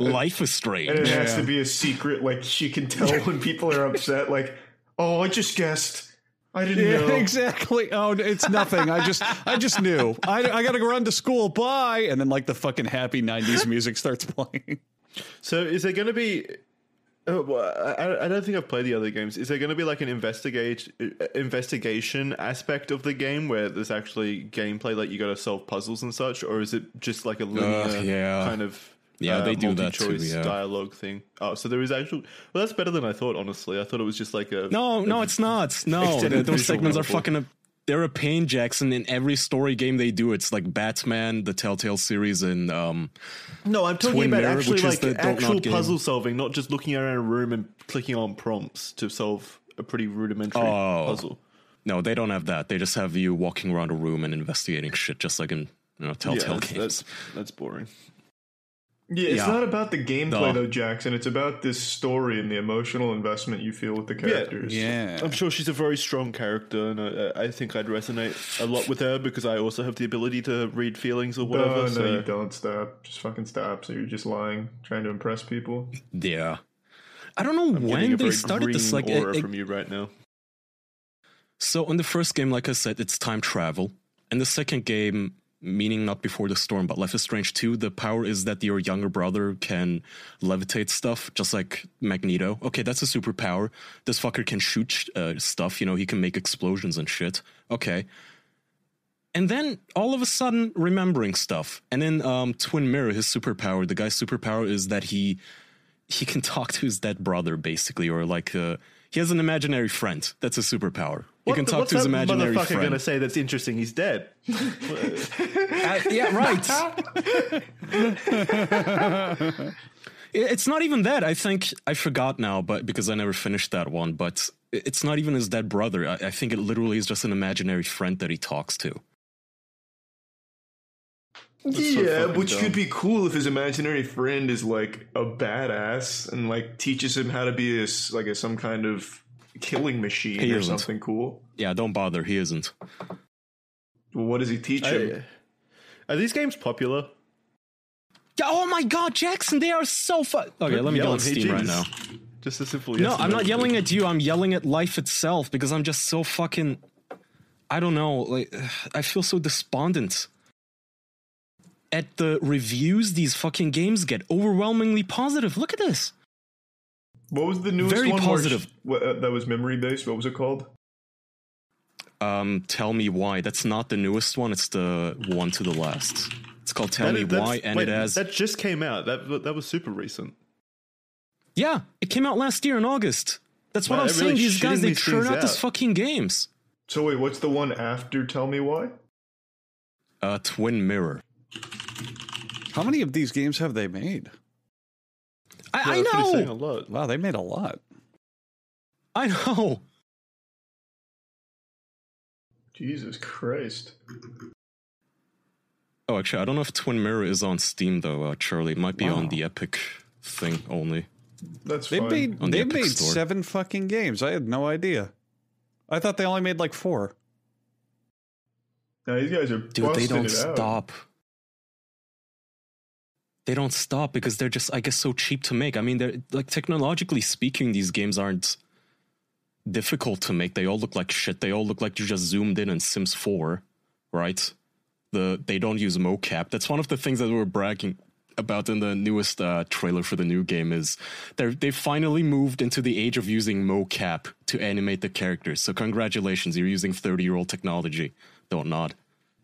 Life is Strange. And it has to be a secret. Like she can tell when people are upset. Like, oh, I just guessed. I didn't know. Exactly. Oh, it's nothing. I just knew. I got to go run to school. Bye. And then like the fucking happy 90s music starts playing. So is it going to be... I don't think I've played the other games. Is there going to be like an investigation aspect of the game where there's actually gameplay, like you got to solve puzzles and such, or is it just like a linear kind of they do that too, dialogue thing? Oh, so there is actual. Well, that's better than I thought. Honestly, I thought it was just like a. No, it's not. No, those segments are fucking. They're a pain, Jackson. In every story game they do, it's like Batman, the Telltale series, and no, I'm talking about Mirror, actually like actual puzzle solving, not just looking around a room and clicking on prompts to solve a pretty rudimentary puzzle. No, they don't have that. They just have you walking around a room and investigating shit, just like in Telltale Games. That's boring. Yeah, it's not about the gameplay though, Jackson. It's about this story and the emotional investment you feel with the characters. Yeah. I'm sure she's a very strong character, and I think I'd resonate a lot with her because I also have the ability to read feelings or whatever. No, you don't. Stop. Just fucking stop. So you're just lying, trying to impress people. Yeah. I don't know when they started this. Like, aura from you right now. So in the first game, like I said, it's time travel. In the second game, meaning not before the storm, but Life is Strange 2, the power is that your younger brother can levitate stuff, just like Magneto. Okay, that's a superpower. This fucker can shoot stuff, he can make explosions and shit. Okay. And then, all of a sudden, remembering stuff. And in Twin Mirror, the guy's superpower is that he can talk to his dead brother, basically, or like... he has an imaginary friend. That's a superpower. He can talk to his imaginary friend. What's that motherfucker going to say that's interesting? He's dead. Yeah, right. It's not even that. I think I forgot now, but because I never finished that one. But it's not even his dead brother. I think it literally is just an imaginary friend that he talks to. Which could be cool if his imaginary friend is like a badass and like teaches him how to be some kind of killing machine or something cool. Yeah, don't bother. He isn't. Well, what does he teach him? Are these games popular? Yeah, oh my God, Jackson, they are so fun. Okay, let me go on Steam right now. Just a simple yes. No, I'm not yelling at you. I'm yelling at life itself because I'm just so fucking... I don't know. Like, I feel so despondent at the reviews these fucking games get. Overwhelmingly positive. Look at this. What was the newest one? Very positive. That was memory-based. What was it called? Tell Me Why. That's not the newest one. It's the one to the last. It's called Tell Me Why, and it has... That just came out. That was super recent. Yeah, it came out last year in August. That's what I'm saying. Really, these guys, they churn out these fucking games. So wait, what's the one after Tell Me Why? Twin Mirror. How many of these games have they made? I know. A lot. Wow, they made a lot. I know. Jesus Christ. Oh, actually, I don't know if Twin Mirror is on Steam, though, Charlie. It might be on the Epic thing only. That's fine. They've made 7 fucking games. I had no idea. I thought they only made like 4. Now, these guys are busting it out. Dude, they don't stop. They don't stop because they're just, I guess, so cheap to make. I mean, they're like, technologically speaking, these games aren't difficult to make. They all look like shit. They all look like you just zoomed in Sims 4, right? They don't use mocap. That's one of the things that we were bragging about in the newest trailer for the new game is they finally moved into the age of using mocap to animate the characters. So congratulations, you're using 30-year-old technology. Don't nod.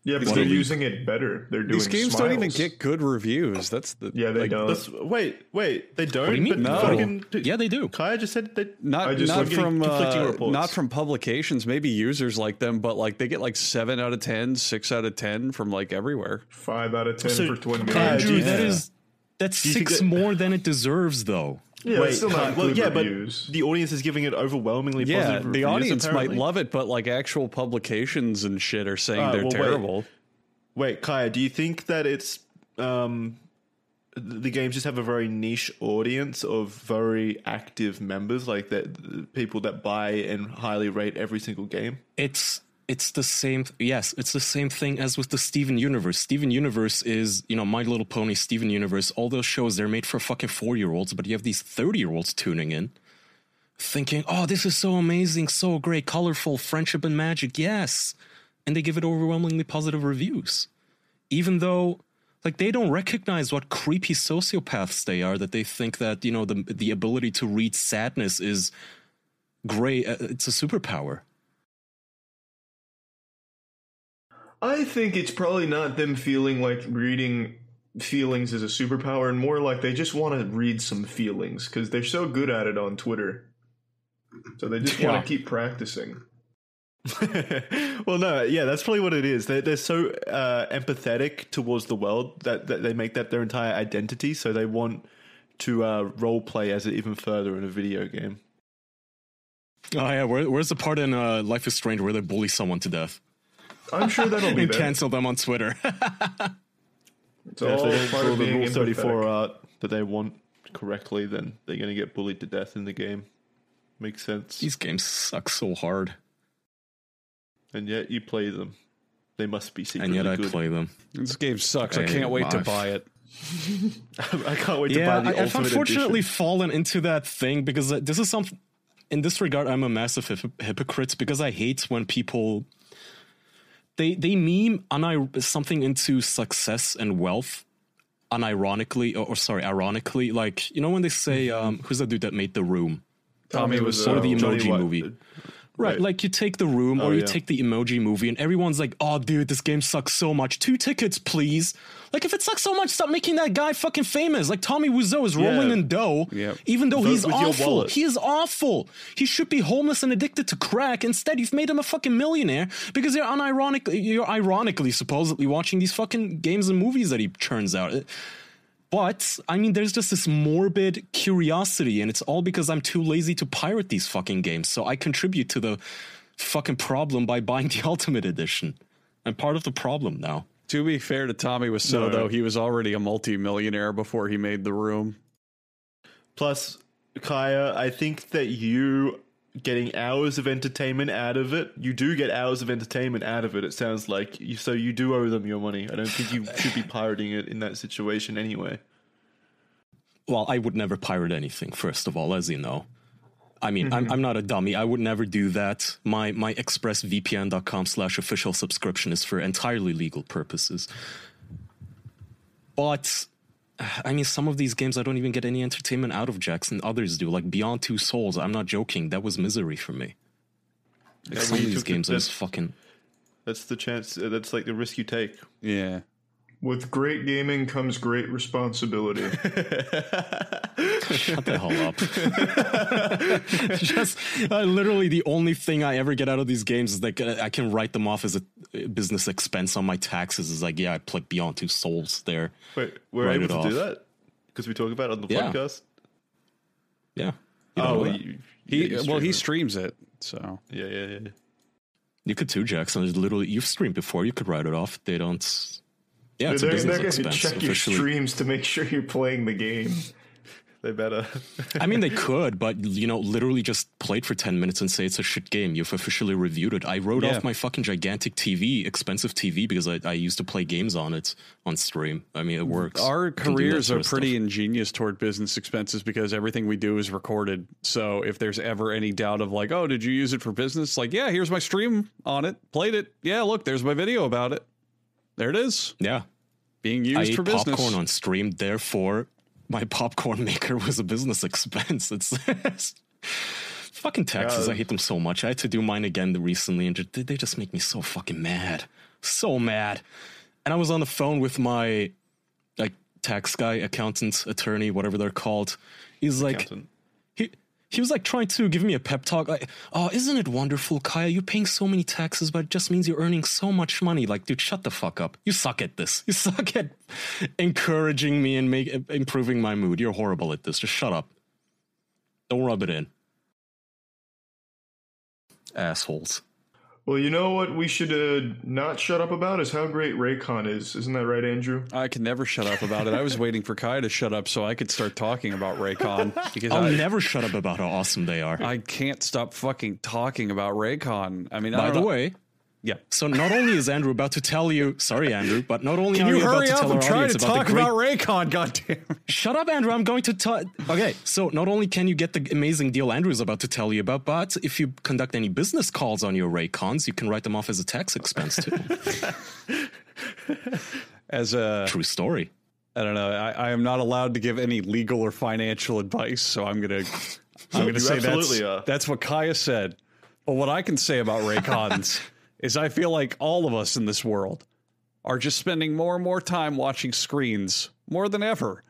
Yeah, but they're using it better. They're doing. These games don't even get good reviews. That's the they don't. Wait, they don't. What do you mean? No. Yeah, they do. Kaya just said that not from publications. Maybe users like them, but like they get like 7 out of 10, 6 out of 10 from like everywhere. 5 out of 10 for Twin Mirror. Andrew, that's 6 more than it deserves, though. Yeah, but the audience is giving it overwhelmingly positive reviews. The audience apparently might love it, but like actual publications and shit are saying they're terrible. Wait, Kaya, do you think that it's the games just have a very niche audience of very active members, like that people that buy and highly rate every single game? It's the same. Yes, it's the same thing as with the Steven Universe. Steven Universe is, My Little Pony, Steven Universe. All those shows, they're made for fucking 4-year-olds, but you have these 30-year-olds tuning in, thinking, oh, this is so amazing, so great, colorful, friendship and magic. Yes. And they give it overwhelmingly positive reviews, even though like they don't recognize what creepy sociopaths they are, that they think that, the ability to read sadness is great. It's a superpower. I think it's probably not them feeling like reading feelings is a superpower, and more like they just want to read some feelings because they're so good at it on Twitter. So they just want to keep practicing. Well, no, yeah, that's probably what it is. They're so empathetic towards the world that they make that their entire identity. So they want to role play as it even further in a video game. Oh yeah, where's the part in Life is Strange where they bully someone to death? I'm sure that'll be there. Cancel them on Twitter. It's all part of the Rule 34 art that they want correctly, then they're going to get bullied to death in the game. Makes sense. These games suck so hard. And yet you play them. They must be secretly good. And yet I play them. This game sucks. I can't wait to buy it. I can't wait to buy the Ultimate Edition. I've unfortunately fallen into that thing because this is something... In this regard, I'm a massive hypocrite because I hate when people... They meme something into success and wealth unironically, ironically. Like, you know when they say, who's that dude that made The Room? Tommy was sort of the Emoji Movie. Right, like you take The Room or you take the Emoji Movie and everyone's like, oh, dude, this game sucks so much. 2 tickets, please. Like, if it sucks so much, stop making that guy fucking famous. Like, Tommy Wiseau is rolling in dough, even though he's awful. He is awful. He should be homeless and addicted to crack. Instead, you've made him a fucking millionaire because you're ironically, supposedly watching these fucking games and movies that he churns out. But, I mean, there's just this morbid curiosity, and it's all because I'm too lazy to pirate these fucking games, so I contribute to the fucking problem by buying the Ultimate Edition. I'm part of the problem now. To be fair to Tommy Wiseau, though, he was already a multi-millionaire before he made The Room. Plus, Kaya, I think that you getting hours of entertainment out of it. You do get hours of entertainment out of it, it sounds like. So you do owe them your money. I don't think you should be pirating it in that situation anyway. Well, I would never pirate anything, first of all, as you know. I mean, I'm not a dummy. I would never do that. My expressvpn.com/official subscription is for entirely legal purposes. But... I mean, some of these games I don't even get any entertainment out of, Jackson. Others do, like Beyond Two Souls. I'm not joking. That was misery for me. Like, some of these games are just fucking... That's the chance. That's like the risk you take. Yeah. With great gaming comes great responsibility. Shut the hell up. Just literally the only thing I ever get out of these games is like I can write them off as a business expense on my taxes. It's like, yeah, I played Beyond Two Souls there. Wait, we're able to do that? Because we talk about it on the podcast? Yeah. He streams it. So yeah. You could too, Jackson. There's literally, you've streamed before. You could write it off. They don't... Yeah, they're going to check your streams to make sure you're playing the game. They better. I mean, they could, but, you know, literally just played for 10 minutes and say it's a shit game. You've officially reviewed it. I wrote off my fucking gigantic TV, expensive TV, because I used to play games on it on stream. I mean, it works. Our careers are pretty ingenious toward business expenses because everything we do is recorded. So if there's ever any doubt of like, oh, did you use it for business? Like, yeah, here's my stream on it. Played it. Yeah, look, there's my video about it. There it is. Yeah. Being used for business. I ate popcorn on stream, therefore my popcorn maker was a business expense. It's fucking taxes. I hate them so much. I had to do mine again recently, and they just make me so fucking mad. So mad. And I was on the phone with my like tax guy, accountant, attorney, whatever they're called. He's like... Accountant. He was like trying to give me a pep talk. Like, oh, isn't it wonderful, Kaya? You're paying so many taxes, but it just means you're earning so much money. Like, dude, shut the fuck up. You suck at this. You suck at encouraging me and improving my mood. You're horrible at this. Just shut up. Don't rub it in. Assholes. Well, you know what we should not shut up about is how great Raycon is. Isn't that right, Andrew? I can never shut up about it. I was waiting for Kaya to shut up so I could start talking about Raycon. Because I'll never shut up about how awesome they are. I can't stop fucking talking about Raycon. I mean, by the way... Yeah. So not only is Andrew about to tell you, sorry, Andrew, but not only are you about to tell our audience about the great... Raycon, goddamn. Shut up, Andrew. I'm going to tell. Okay. So not only can you get the amazing deal Andrew's about to tell you about, but if you conduct any business calls on your Raycons, you can write them off as a tax expense too. As a true story. I don't know. I am not allowed to give any legal or financial advice, so I'm gonna say that's what Kaya said. But what I can say about Raycons. is I feel like all of us in this world are just spending more and more time watching screens more than ever.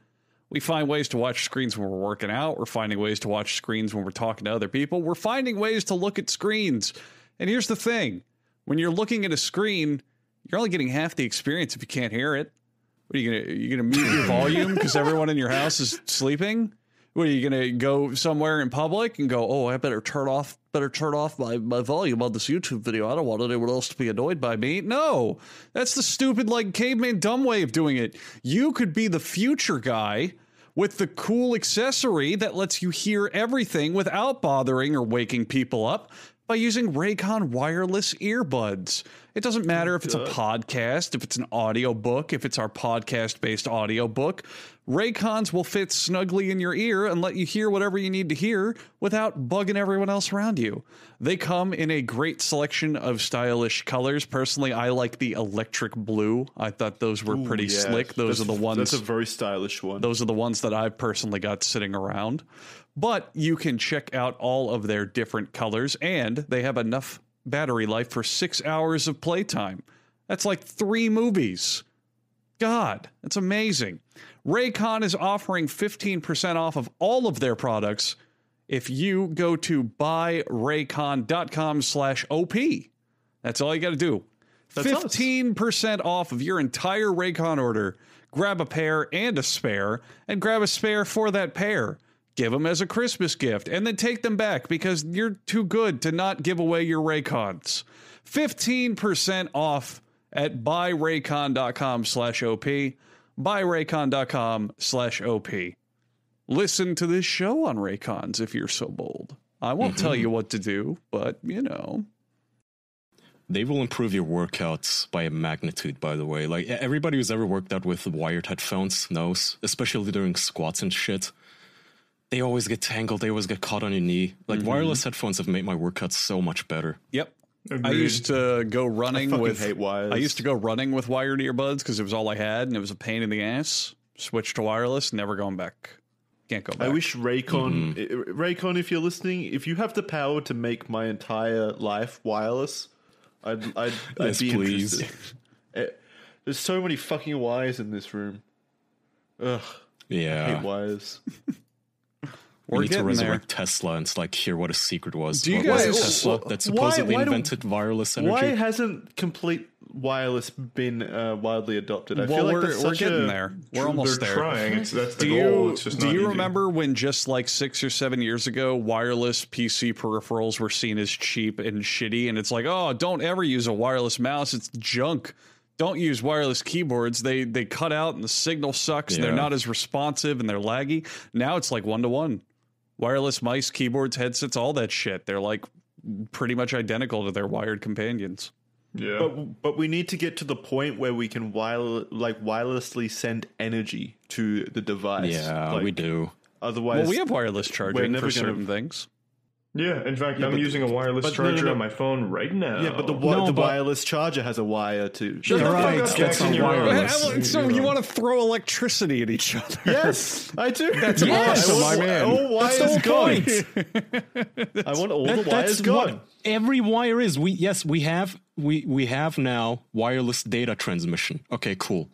We find ways to watch screens when we're working out. We're finding ways to watch screens when we're talking to other people. We're finding ways to look at screens. And here's the thing. When you're looking at a screen, you're only getting half the experience if you can't hear it. What are you going to mute your volume because everyone in your house is sleeping? What, are you going to go somewhere in public and go, oh, I better turn off my volume on this YouTube video. I don't want anyone else to be annoyed by me. No, that's the stupid, like, caveman dumb way of doing it. You could be the future guy with the cool accessory that lets you hear everything without bothering or waking people up by using Raycon wireless earbuds. It doesn't matter if it's a podcast, if it's an audiobook, if it's our podcast-based audiobook. Raycons will fit snugly in your ear and let you hear whatever you need to hear without bugging everyone else around you. They come in a great selection of stylish colors. Personally, I like the electric blue. I thought those were pretty slick. Those are the ones. That's a very stylish one. Those are the ones that I've personally got sitting around. But you can check out all of their different colors, and they have enough battery life for 6 hours of playtime. That's like 3 movies. God, that's amazing. Raycon is offering 15% off of all of their products if you go to buyraycon.com/OP. That's all you got to do. That's 15% off of your entire Raycon order. Grab a pair and a spare, and grab a spare for that pair. Give them as a Christmas gift, and then take them back because you're too good to not give away your Raycons. 15% off at buyraycon.com/OP. Buyraycon.com/OP. Listen to this show on Raycons if you're so bold. I won't tell you what to do, but, you know. They will improve your workouts by a magnitude, by the way. Like, everybody who's ever worked out with wired headphones knows, especially during squats and shit, they always get tangled. They always get caught on your knee. Like, wireless headphones have made my workouts so much better. Yep. Agreed. I used to go running with wired earbuds because it was all I had and it was a pain in the ass. Switched to wireless, never going back. Can't go back. I wish Raycon, if you're listening, if you have the power to make my entire life wireless, I'd be interested. There's so many fucking wires in this room. Ugh. Yeah. I hate wires. We need to resurrect there. Tesla and like hear what a secret was. Do you guys, was it Tesla that supposedly invented wireless energy? Why hasn't complete wireless been widely adopted? I feel like we're getting there. We're almost there. Trying. That's the goal. It's just not easy. Do you remember when just like 6 or 7 years ago, wireless PC peripherals were seen as cheap and shitty? And it's like, oh, don't ever use a wireless mouse. It's junk. Don't use wireless keyboards. They cut out and the signal sucks. Yeah. They're not as responsive and they're laggy. Now it's like 1-to-1. Wireless mice, keyboards, headsets, all that shit. They're like pretty much identical to their wired companions. Yeah. But we need to get to the point where we can wirelessly send energy to the device. Yeah, like, we do. Otherwise, we have wireless charging for certain things. Yeah, in fact, I'm using a wireless charger on my phone right now. Yeah, but the wireless charger has a wire too. Sure, right. That's wireless. So you want to throw electricity at each other? Yes, I do. That's awesome, my man. All wires gone. I want all the wires gone. Every wire is. We have now wireless data transmission. Okay, cool.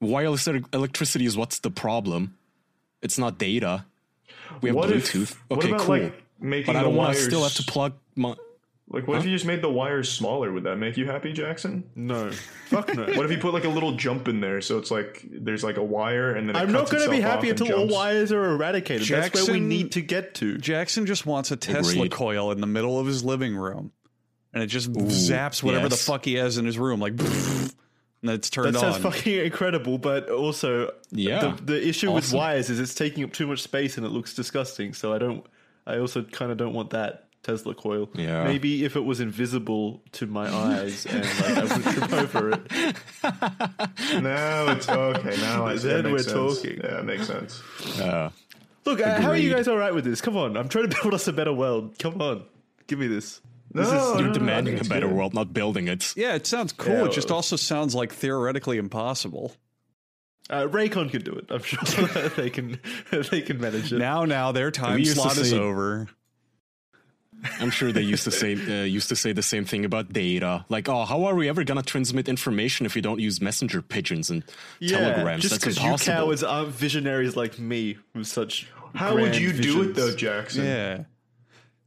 Wireless electricity is what's the problem. It's not data. We have Bluetooth. Okay, cool. But I don't want to still have to plug my... Like, what if you just made the wires smaller? Would that make you happy, Jackson? No. Fuck no. What if you put, like, a little jump in there so it's, like, there's, like, a wire and then it cuts itself off and jumps? I'm not going to be happy until all wires are eradicated. Jackson, that's where we need to get to. Jackson just wants a Tesla coil in the middle of his living room. And it just zaps whatever the fuck he has in his room. Like, pfft, and it's turned on. That sounds fucking incredible, but also... Yeah. The issue with wires is it's taking up too much space and it looks disgusting, so I also kind of don't want that Tesla coil. Yeah. Maybe if it was invisible to my eyes and I would trip over it. Now it's okay. Now we're talking. Yeah, it makes sense. Look, how are you guys all right with this? Come on. I'm trying to build us a better world. Come on. Give me this. You're demanding a better world, not building it. Yeah, it sounds cool. Yeah, it just also sounds like theoretically impossible. Raycon could do it. I'm sure they can manage it. Now their time slot is over. I'm sure they used to say the same thing about data. Like, oh, how are we ever gonna transmit information if we don't use messenger pigeons and telegrams? Just because you cowards aren't visionaries like me with such. How would you do it though, Jackson? Yeah.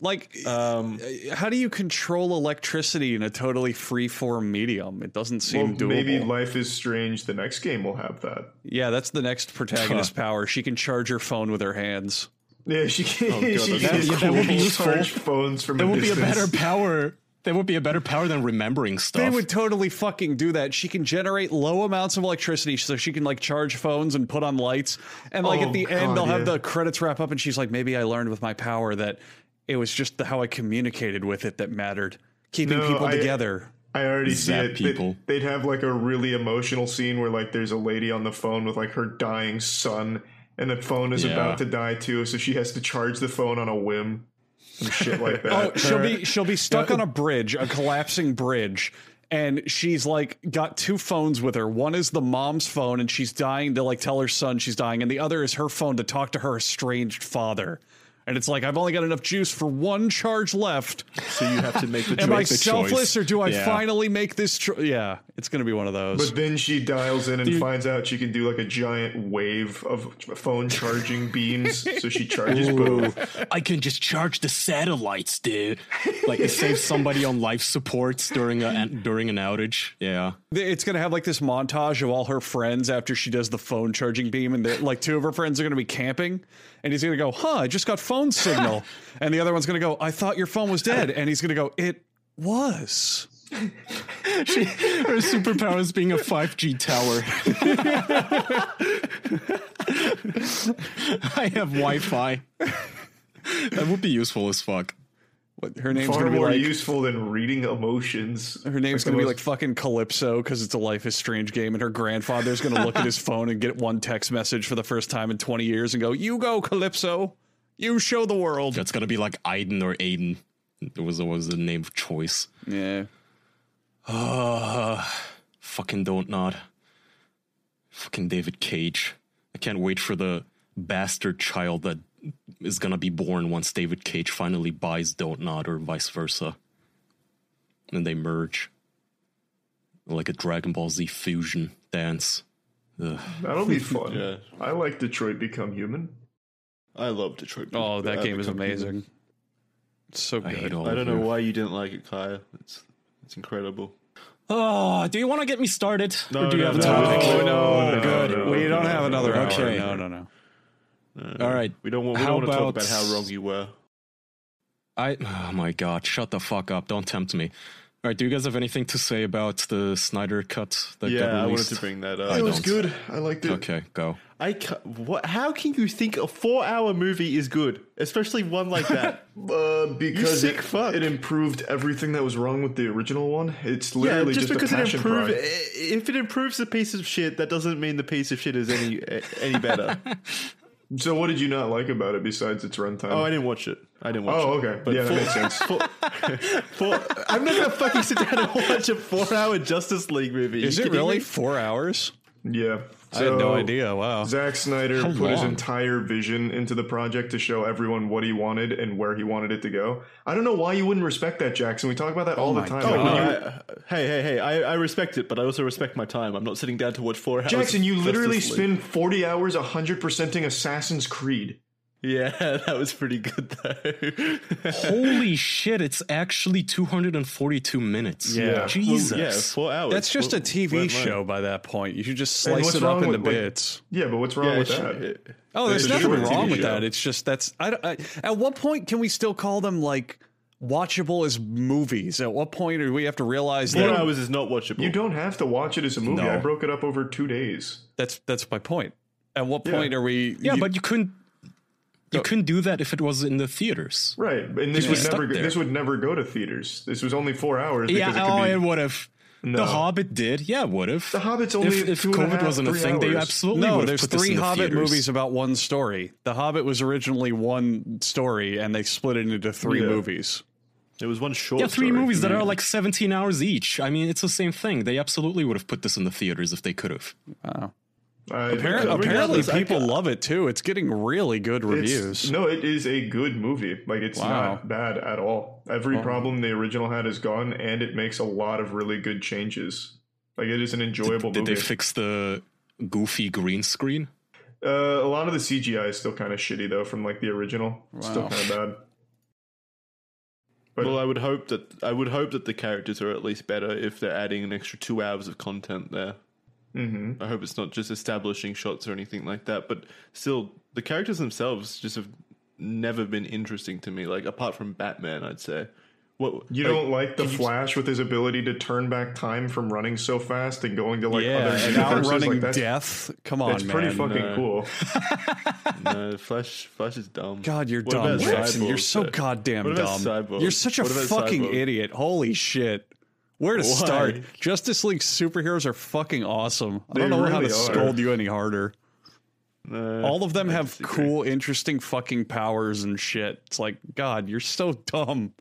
Like, how do you control electricity in a totally free-form medium? It doesn't seem doable. Maybe Life is Strange, the next game, will have that. Yeah, that's the next protagonist power. She can charge her phone with her hands. Yeah, she can. Oh, God, she can that would be useful. Charge phones from a distance. That would be a better power. That would be a better power than remembering stuff. They would totally fucking do that. She can generate low amounts of electricity so she can, like, charge phones and put on lights. And, like, at the end, they'll have the credits wrap up, and she's like, maybe I learned with my power that it was just how I communicated with it that mattered. Keeping people together. I already see it. They'd have, like, a really emotional scene where, like, there's a lady on the phone with, like, her dying son, and the phone is about to die, too, so she has to charge the phone on a whim. Some shit like that. Oh, she'll be stuck on a bridge, a collapsing bridge, and she's like got two phones with her. One is the mom's phone, and she's dying to like tell her son she's dying, and the other is her phone to talk to her estranged father. And it's like, I've only got enough juice for one charge left. So you have to make the choice. Am I selfless, or do I finally make this choice? Yeah, it's going to be one of those. But then she dials in and finds out she can do like a giant wave of phone charging beams. So she charges both. I can just charge the satellites, dude. Like it saves somebody on life support during an outage. Yeah. It's going to have like this montage of all her friends after she does the phone charging beam. And like two of her friends are going to be camping. And he's going to go, I just got phone signal. And the other one's going to go, I thought your phone was dead. And he's going to go, it was. Her superpower is being a 5G tower. I have Wi-Fi. That would be useful as fuck. Her name's far more useful than reading emotions. Her name's going to be like fucking Calypso because it's a Life is Strange game, and her grandfather's going to look at his phone and get one text message for the first time in 20 years and go, you go, Calypso. You show the world. That's going to be like Aiden or Aiden. It was always the name of choice. Yeah. Fucking Dontnod. Fucking David Cage. I can't wait for the bastard child that is gonna be born once David Cage finally buys Dontnod, or vice versa, and they merge like a Dragon Ball Z fusion dance. Ugh. That'll be fun. Yeah. I like Detroit Become Human. I love Detroit. Oh, that game is amazing. Human. It's so good. I don't know why you didn't like it, Kaya. It's incredible. Oh, do you want to get me started? No, or do you have a topic? No, good. We don't have another. Okay. No. All right. We don't want to talk about how wrong you were. Oh my God, shut the fuck up. Don't tempt me. All right, do you guys have anything to say about the Snyder Cut? I wanted to bring that up. It was good. I liked it. Okay, go. How can you think a 4-hour movie is good? Especially one like that. Because it improved everything that was wrong with the original one. It's literally just a passion pride. If it improves the piece of shit, that doesn't mean the piece of shit is any better. So what did you not like about it besides its runtime? Oh, I didn't watch it. Oh, okay. But that makes sense. I'm not going to fucking sit down and watch a 4-hour Justice League movie. Is it really 4 hours? Yeah. I had no idea. Wow. Zack Snyder put his entire vision into the project to show everyone what he wanted and where he wanted it to go. I don't know why you wouldn't respect that, Jackson. We talk about that all the time. Hey. I respect it, but I also respect my time. I'm not sitting down to watch 4 hours. Jackson, you literally spend 40 hours 100%ing Assassin's Creed. Yeah, that was pretty good, though. Holy shit, it's actually 242 minutes. Yeah. Jesus. Well, 4 hours. That's just a TV show by that point. You should just slice it up into bits. Yeah, but what's wrong with that? There's nothing wrong with that. It's just at what point can we still call them, like, watchable as movies? At what point do we have to realize that 4 hours is not watchable? You don't have to watch it as a movie. No. I broke it up over 2 days. That's my point. At what point are we... Yeah, but you couldn't... You couldn't do that if it was in the theaters. Right. And this would never go to theaters. This was only 4 hours. Yeah, it would have. No. The Hobbit did. Yeah, it would have. The Hobbit's only if COVID wasn't a thing, they absolutely would have put this in the theaters. There's 3 Hobbit movies about one story. The Hobbit was originally one story, and they split it into 3 movies. It was one short story. 3 movies that are like 17 hours each. I mean, it's the same thing. They absolutely would have put this in the theaters if they could have. Wow. Apparently people love it too. It's getting really good reviews. It is a good movie. Like, it's not bad at all. Every problem the original had is gone, and it makes a lot of really good changes. Like, it is an enjoyable movie. Did they fix the goofy green screen? A lot of the CGI is still kind of shitty, though, from like the original. Wow. Still kind of bad. But well, I would hope that the characters are at least better if they're adding an extra 2 hours of content there. Mm-hmm. I hope it's not just establishing shots or anything like that. But still, the characters themselves just have never been interesting to me. Like, apart from Batman, I'd say. What, you like, don't like the Flash with his ability to turn back time from running so fast and going to like other universes? Outrunning like Death. Come on, man. That's pretty fucking cool. No, Flash is dumb. God, you're dumb, Jackson. You're so goddamn dumb. Cyborg? You're such a fucking idiot. Holy shit. Where to start? Justice League superheroes are fucking awesome. I don't know really how to scold you any harder. All of them have cool, interesting fucking powers and shit. It's like, God, you're so dumb.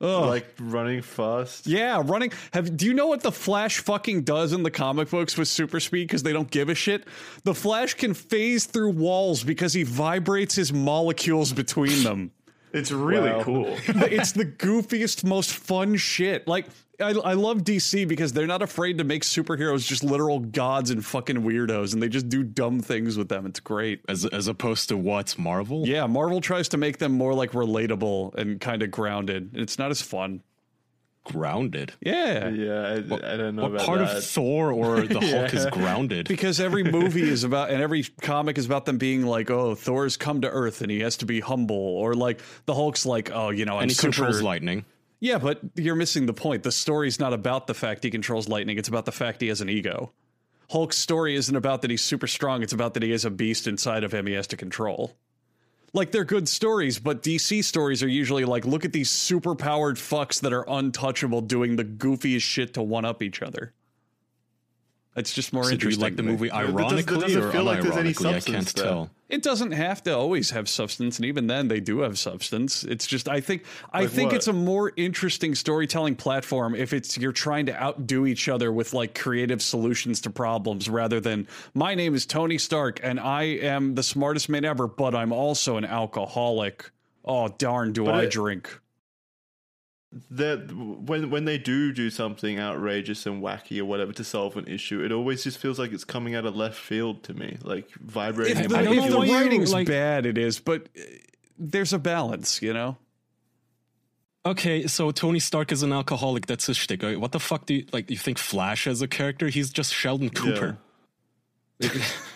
Ugh. Like running fast. Yeah, running. Do you know what the Flash fucking does in the comic books with super speed because they don't give a shit? The Flash can phase through walls because he vibrates his molecules between them. It's really cool. It's the goofiest, most fun shit. Like, I love DC because they're not afraid to make superheroes just literal gods and fucking weirdos, and they just do dumb things with them. It's great. As opposed to what's Marvel? Yeah, Marvel tries to make them more like relatable and kind of grounded. It's not as fun. Grounded? Yeah. Yeah, I don't know about that. What part of Thor or the Hulk is grounded? Because every movie is about, and every comic is about them being like, oh, Thor's come to Earth and he has to be humble. Or like, the Hulk's like, oh, you know, I'm super... And he controls lightning. Yeah, but you're missing the point. The story's not about the fact he controls lightning. It's about the fact he has an ego. Hulk's story isn't about that he's super strong. It's about that he has a beast inside of him he has to control. Like, they're good stories, but DC stories are usually like, look at these super powered fucks that are untouchable doing the goofiest shit to one-up each other. It's just more interesting. Do you like the movie ironically it doesn't feel like there's any substance? I can't tell. It doesn't have to always have substance, and even then they do have substance. It's just I think it's a more interesting storytelling platform if it's you're trying to outdo each other with like creative solutions to problems rather than my name is Tony Stark and I am the smartest man ever, but I'm also an alcoholic. Oh darn, do I drink? That when they do something outrageous and wacky or whatever to solve an issue, it always just feels like it's coming out of left field to me, like vibrating. The writing's like, bad, it is, but there's a balance, you know. Okay, so Tony Stark is an alcoholic. That's his shtick. What the fuck do you like? You think Flash as a character? He's just Sheldon Cooper. Yeah.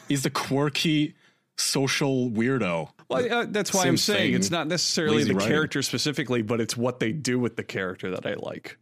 He's the quirky social weirdo. Well, that's why I'm saying it's not necessarily the character specifically, but it's what they do with the character that I like.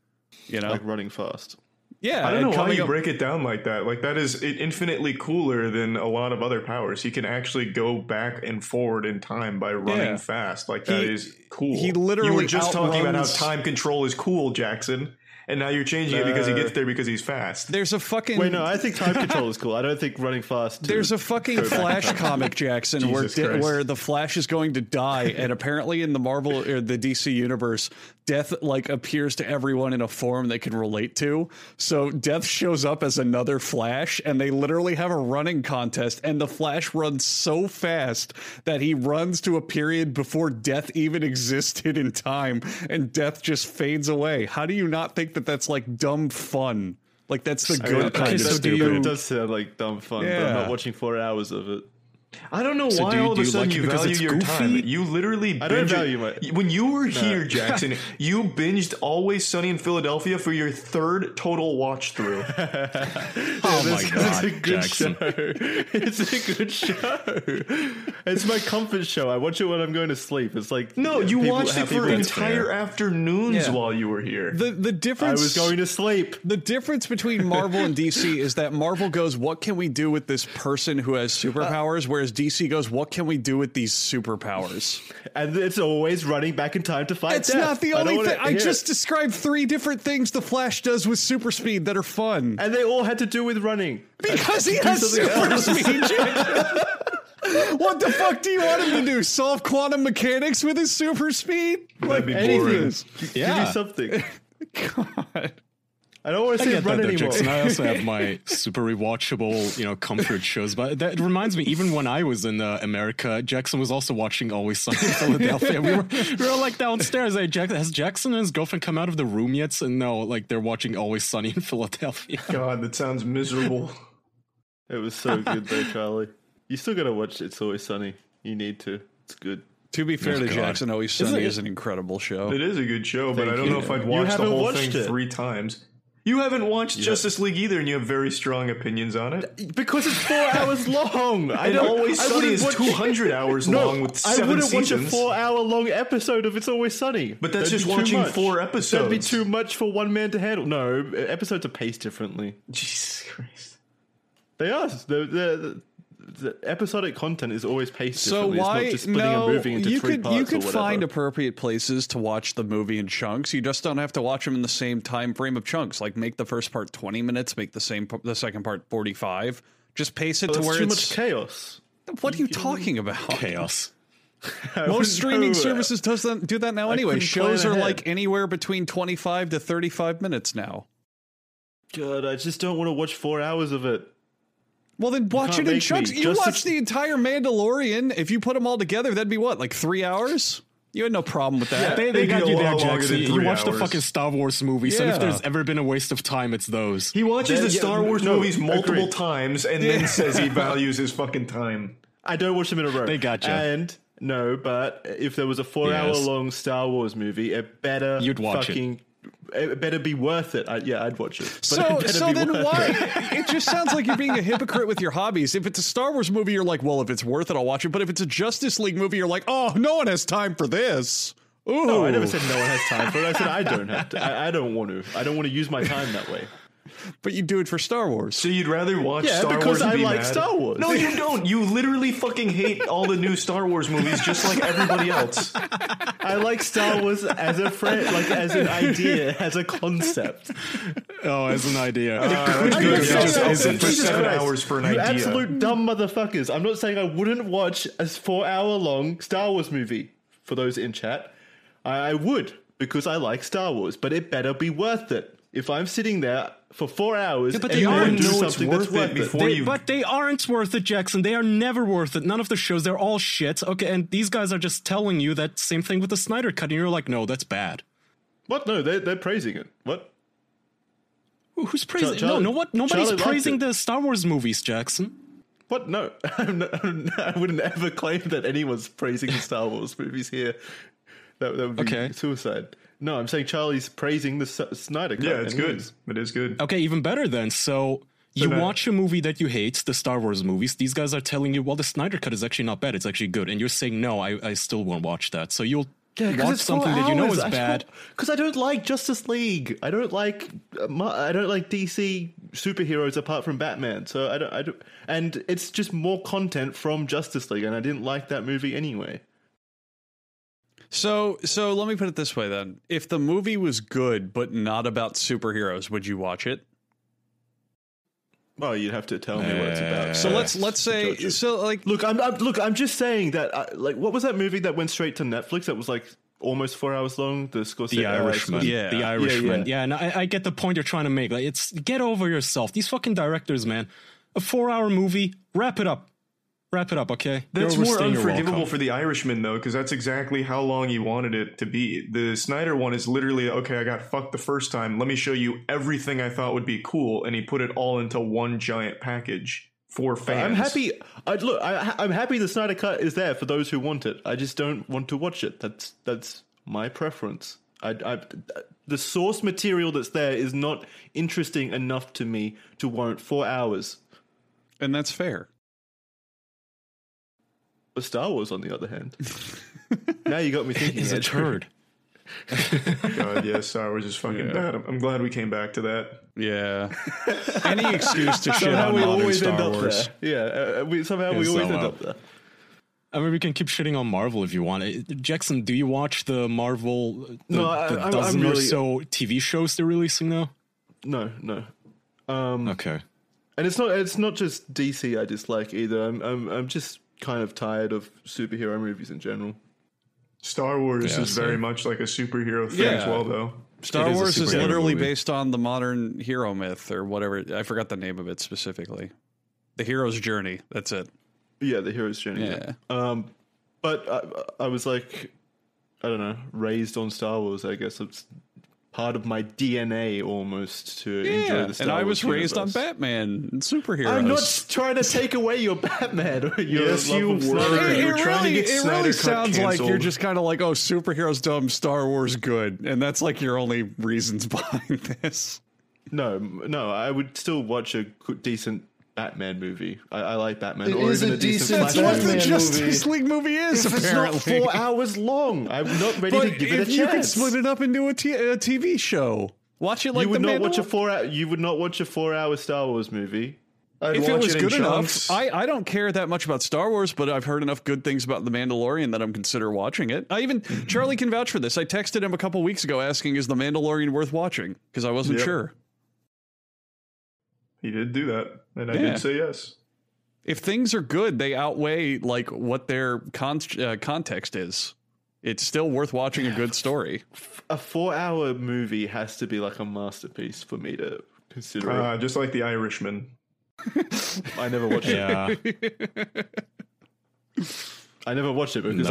You know, like running fast. Yeah, I don't know why you break it down like that. Like that is infinitely cooler than a lot of other powers. He can actually go back and forward in time by running fast. Like that is cool. He literally. You were just talking about how time control is cool, Jackson. And now you're changing it because he gets there because he's fast. There's a fucking... Wait, no, I think time control is cool. I don't think running fast... There's a fucking Flash comic, Jackson, where the Flash is going to die, and apparently in the Marvel or the DC universe, Death like appears to everyone in a form they can relate to. So Death shows up as another Flash, and they literally have a running contest, and the Flash runs so fast that he runs to a period before Death even existed in time, and Death just fades away. How do you not think that's like dumb fun? Like that's the good kind of stupid. It does sound like dumb fun, but I'm not watching 4 hours of it. I don't know why all of a sudden you value your time. You literally binge it. When you were here, Jackson, you binged Always Sunny in Philadelphia for your third total watch through. Oh my God, Jackson. It's a good show. It's my comfort show. I watch it when I'm going to sleep. It's like no, you watched it for entire afternoons while you were here. The difference I was going to sleep. The difference between Marvel and DC is that Marvel goes, what can we do with this person who has superpowers? Whereas DC goes, what can we do with these superpowers? And it's always running back in time to fight Death. It's not the only thing. I just described three different things the Flash does with super speed that are fun. And they all had to do with running. Because he has super speed. What the fuck do you want him to do? Solve quantum mechanics with his super speed? That'd be boring. Yeah. Do something. God. I don't want to say run anymore. I also have my super rewatchable, comfort shows. But that reminds me, even when I was in America, Jackson was also watching Always Sunny in Philadelphia. We were like downstairs. Hey, Jackson, has Jackson and his girlfriend come out of the room yet? And no, like they're watching Always Sunny in Philadelphia. God, that sounds miserable. It was so good though, Charlie. You still got to watch It's Always Sunny. You need to. It's good. To be fair to Jackson, Always Sunny is an incredible show. It is a good show, but I don't know if I'd watch the whole thing three times. You haven't watched Justice League either, and you have very strong opinions on it. Because it's 4 hours long. And Always Sunny is 200 hours long with 7 seasons. I wouldn't watch a 4-hour-long episode of It's Always Sunny. But that's just watching 4 episodes. That'd be too much for one man to handle. No, episodes are paced differently. Jesus Christ. They are. The episodic content is always paced differently. So why, it's not just splitting and moving into three parts you could find appropriate places to watch the movie in chunks. You just don't have to watch them in the same time frame of chunks. Like, make the first part 20 minutes, make the second part 45. Just pace it to where it's... too much chaos. What are you talking about? Chaos. Most streaming services doesn't do that now anyway. Shows are like anywhere between 25 to 35 minutes now. God, I just don't want to watch 4 hours of it. Well, then watch it in chunks. You watch the entire Mandalorian. If you put them all together, that'd be what, like 3 hours? You had no problem with that. Yeah, they got you there, Jackson. You watch the fucking Star Wars movies, and if there's ever been a waste of time, it's those. He watches the Star Wars movies multiple times and then says he values his fucking time. I don't watch them in a row. They got you. And no, but if there was a 4-hour-long Star Wars movie, it better it better be worth it. I'd watch it. But so then why? It just sounds like you're being a hypocrite with your hobbies. If it's a Star Wars movie, you're like, well, if it's worth it, I'll watch it. But if it's a Justice League movie, you're like, oh, no one has time for this. Ooh. No, I never said no one has time for it. I said I don't have to. I don't want to. I don't want to use my time that way. But you do it for Star Wars. So you'd rather watch Star Wars and be mad? Yeah, because I like Star Wars. No, you don't. You literally fucking hate all the new Star Wars movies just like everybody else. I like Star Wars as a friend, like as an idea, as a concept. Oh, as an idea. It just for 7 hours for an idea. Absolute dumb motherfuckers. I'm not saying I wouldn't watch a 4-hour-long Star Wars movie. For those in chat, I would, because I like Star Wars, but it better be worth it. If I'm sitting there for 4 hours, but they aren't worth it, Jackson. They are never worth it. None of the shows, they're all shit. Okay, and these guys are just telling you that same thing with the Snyder Cut, and you're like, no, that's bad. What? No, they're praising it. What? Who's praising? Nobody's praising the Star Wars movies, Jackson. What? No, I wouldn't ever claim that anyone's praising the Star Wars movies here. That would be suicide. No, I'm saying Charlie's praising the Snyder Cut. Yeah, it's good. It is good. Okay, even better then. So you watch a movie that you hate, the Star Wars movies. These guys are telling you, well, the Snyder Cut is actually not bad. It's actually good. And you're saying, no, I still won't watch that. So you'll watch something that you know is bad. Because I don't like Justice League. I don't like DC superheroes apart from Batman. So I don't. And it's just more content from Justice League. And I didn't like that movie anyway. So let me put it this way then. If the movie was good but not about superheroes, would you watch it? Well, you'd have to tell me what it's about. So let's say I'm just saying that what was that movie that went straight to Netflix that was like almost 4 hours long? The Irishman. Yeah. The Irishman. Yeah, and I get the point you're trying to make. Like, it's get over yourself. These fucking directors, man. A 4-hour movie, wrap it up. Wrap it up, okay? That's more unforgivable for The Irishman, though, because that's exactly how long you wanted it to be. The Snyder one is literally, okay, I got fucked the first time. Let me show you everything I thought would be cool, and he put it all into one giant package for fans. I'm happy. I'm happy the Snyder Cut is there for those who want it. I just don't want to watch it. That's my preference. The source material that's there is not interesting enough to me to warrant 4 hours. And that's fair. Star Wars, on the other hand. Now you got me thinking. It's a turd. God, yeah, Star Wars is fucking bad. I'm glad we came back to that. Yeah. Any excuse to shit on modern Star Wars. There. Yeah, we always end up there. I mean, we can keep shitting on Marvel if you want. Jackson, do you watch the Marvel, dozen or so TV shows they're releasing now? No. Okay. And it's not just DC I dislike either. I'm just kind of tired of superhero movies in general. Star Wars is very much like a superhero thing as well, though. Star Wars is literally based on the modern hero myth or whatever. I forgot the name of it specifically. The hero's journey. That's it. Yeah, the hero's journey. Yeah. But I was like, I don't know, raised on Star Wars, I guess. It's part of my DNA almost to enjoy the Star Wars universe. And I was raised on Batman and superheroes. I'm not trying to take away your Batman or your It really sounds like you're just kind of like, oh, superheroes dumb, Star Wars good. And that's like your only reasons behind this. No, I would still watch a decent Batman movie. I like Batman. Or even a decent Flash movie. That's what the Justice League movie is, apparently. It's not 4 hours long. I'm not ready to give it a chance. You could split it up into a TV show. Watch it like The Mandalorian. You would not watch a 4 hour Star Wars movie. If it was good enough, I don't care that much about Star Wars, but I've heard enough good things about The Mandalorian that I'm consider watching it. I even, Charlie can vouch for this. I texted him a couple weeks ago asking, is The Mandalorian worth watching? Because I wasn't sure. He did do that, and I did say yes. If things are good, they outweigh like what their context is. It's still worth watching a good story. A 4 hour movie has to be like a masterpiece for me to consider. Just like The Irishman. I never watched it. I never watched it because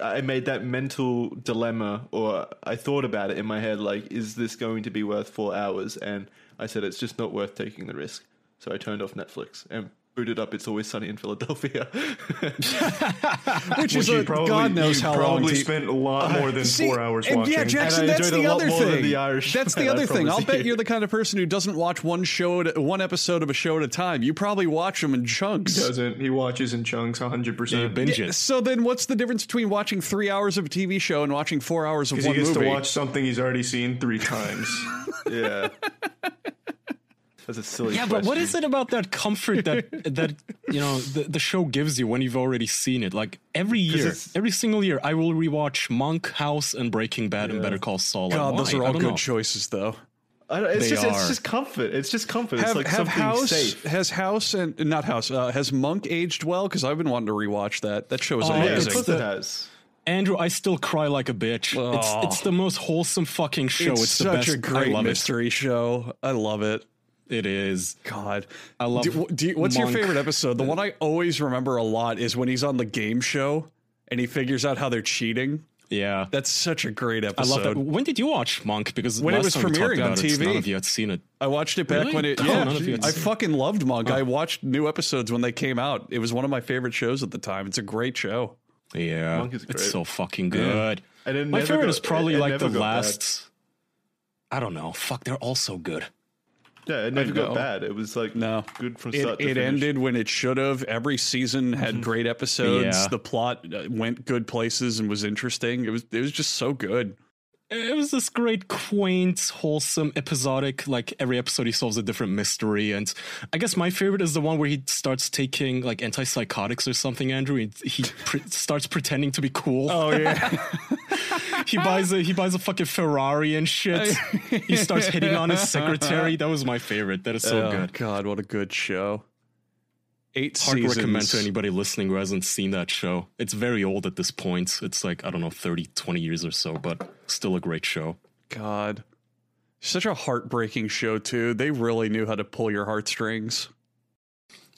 I made that mental dilemma, or I thought about it in my head, like, is this going to be worth 4 hours? And I said, it's just not worth taking the risk. So I turned off Netflix and booted up It's Always Sunny in Philadelphia. Which is probably, God knows how long. You probably spent a lot more than 4 hours watching. Yeah, Jackson, that's the other thing. That's the other thing. I'll bet you're the kind of person who doesn't watch one episode of a show at a time. You probably watch them in chunks. He doesn't. He watches in chunks 100%. You binge it. So then what's the difference between watching 3 hours of a TV show and watching 4 hours of one movie? Because he gets to watch something he's already seen 3 times. Yeah. That's a silly question. But what is it about that comfort that you know the show gives you when you've already seen it? Like every single year, I will rewatch Monk, House, and Breaking Bad and Better Call Saul. God, those are all good choices, though. It's just comfort. It's just comfort. It's like something safe. Has Monk aged well? Because I've been wanting to rewatch that. That show is amazing. Yeah, it has. Andrew, I still cry like a bitch. Oh. It's the most wholesome fucking show. It's the best. Such a great mystery show. I love it. It is. God, I love what's Monk. Your favorite episode? The one I always remember a lot is when he's on the game show and he figures out how they're cheating. Yeah, that's such a great episode. I love that. When did you watch Monk? Because when it was premiering on TV, none of you had seen it. I watched it back when it. Yeah, none of you had seen it. I fucking loved Monk. Oh. I watched new episodes when they came out. It was one of my favorite shows at the time. It's a great show. Yeah, Monk is great. It's so fucking good. Yeah. And my favorite is probably like the last. Bad. I don't know. Fuck, they're all so good. Yeah, it never got bad. It was like good from start to finish. It ended when it should have. Every season had great episodes. Yeah. The plot went good places and was interesting. It was just so good. It was this great, quaint, wholesome, episodic, like every episode he solves a different mystery. And I guess my favorite is the one where he starts taking like antipsychotics or something, Andrew. He starts pretending to be cool. Oh, yeah. He buys a fucking Ferrari and shit. He starts hitting on his secretary. That was my favorite. That is so good. God, what a good show. 8 seasons. Hard recommend to anybody listening who hasn't seen that show. It's very old at this point. It's like, I don't know, 30, 20 years or so, but still a great show. God. Such a heartbreaking show, too. They really knew how to pull your heartstrings.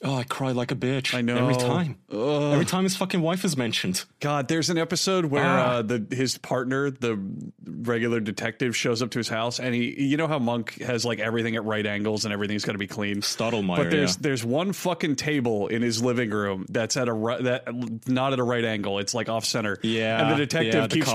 Oh, I cry like a bitch. I know. Every time. Ugh. Every time his fucking wife is mentioned. God, there's an episode where his partner, the regular detective, shows up to his house, and you know how Monk has like everything at right angles and everything's got to be clean. Stottlemyre. But there's one fucking table in his living room that's at not at a right angle. It's like off center. Yeah. And the detective keeps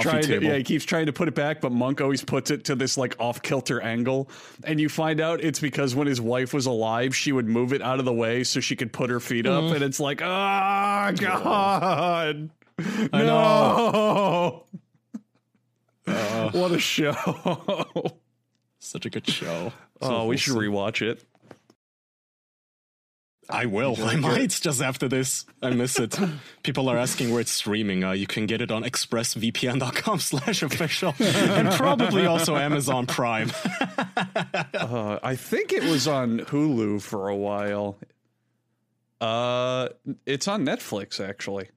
trying to put it back, but Monk always puts it to this like off kilter angle. And you find out it's because when his wife was alive, she would move it out of the way so she could put her feet up, and it's like, oh God, no. What a show. Such a good show. We should rewatch it. I will. I might just after this. I miss it. People are asking where it's streaming. You can get it on expressvpn.com/official and probably also Amazon Prime. I think it was on Hulu for a while. It's on Netflix actually.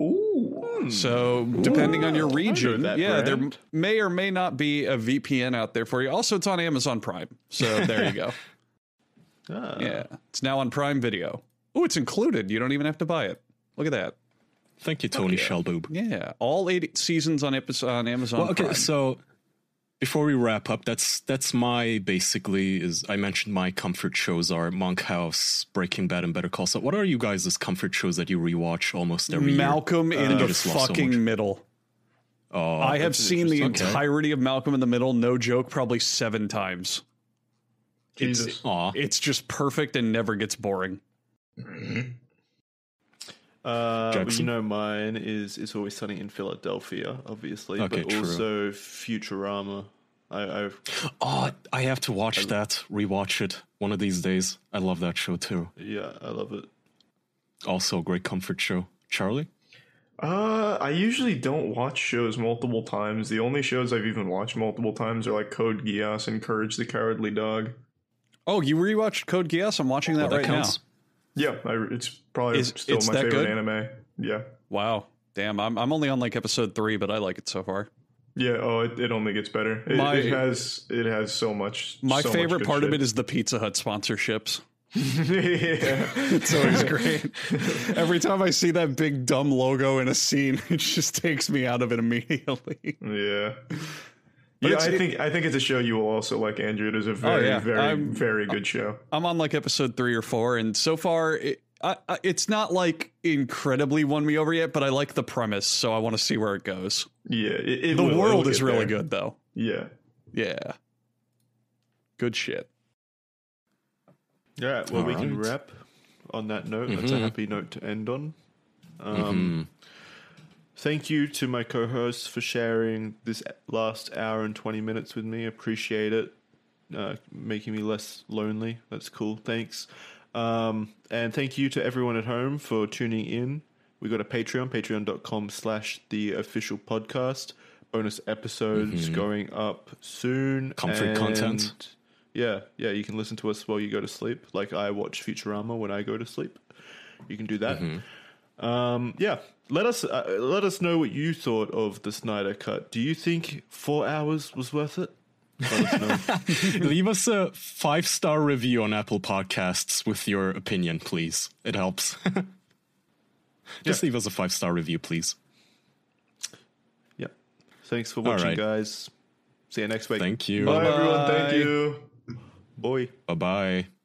Ooh. So depending on your region, there may or may not be a VPN out there for you. Also, it's on Amazon Prime, so there you go. Yeah, it's now on Prime Video. Oh, it's included. You don't even have to buy it. Look at that. Thank you, Tony Shalhoub. Yeah, all 8 seasons on Amazon Prime. So before we wrap up, that's my basically is I mentioned my comfort shows are Monk, House, Breaking Bad, and Better Call Saul. What are you guys' comfort shows that you rewatch almost every year? Malcolm in the fucking Middle. Oh, I have seen the entirety of Malcolm in the Middle, no joke, probably 7 times. It's just perfect and never gets boring. You know, mine is It's Always Sunny in Philadelphia, obviously, but also Futurama. I have to watch that, rewatch it one of these days. I love that show too. Yeah, I love it. Also a great comfort show. Charlie? I usually don't watch shows multiple times. The only shows I've even watched multiple times are like Code Geass and Courage the Cowardly Dog. Oh, you rewatched Code Geass? I'm watching that right now. Yeah, it's probably still my favorite anime. Yeah. Wow. Damn, I'm only on like episode 3, but I like it so far. Yeah. Oh, it only gets better. It has so much. My favorite part of it is the Pizza Hut sponsorships. Yeah, it's always great. Every time I see that big dumb logo in a scene, it just takes me out of it immediately. Yeah. But yeah, I think it's a show you will also like, Andrew. It is a very good show. I'm on like episode 3 or 4, and so far it's not like incredibly won me over yet, but I like the premise, so I want to see where it goes. Yeah, the world is really good, though. Yeah, good shit. Yeah, well, we can wrap on that note. Mm-hmm. That's a happy note to end on. Thank you to my co-hosts for sharing this last hour and 20 minutes with me. Appreciate it. Making me less lonely. That's cool. Thanks. And thank you to everyone at home for tuning in. We got a Patreon, patreon.com/theofficialpodcast. Bonus episodes going up soon. Comfort content. Yeah. You can listen to us while you go to sleep. Like I watch Futurama when I go to sleep. You can do that. Yeah. Let us know what you thought of the Snyder Cut. Do you think 4 hours was worth it? Let us know. Leave us a 5-star review on Apple Podcasts with your opinion, please. It helps. Leave us a 5-star review, please. Yeah. Thanks for watching, guys. See you next week. Thank you. Bye, everyone. Thank you. Bye. Bye-bye.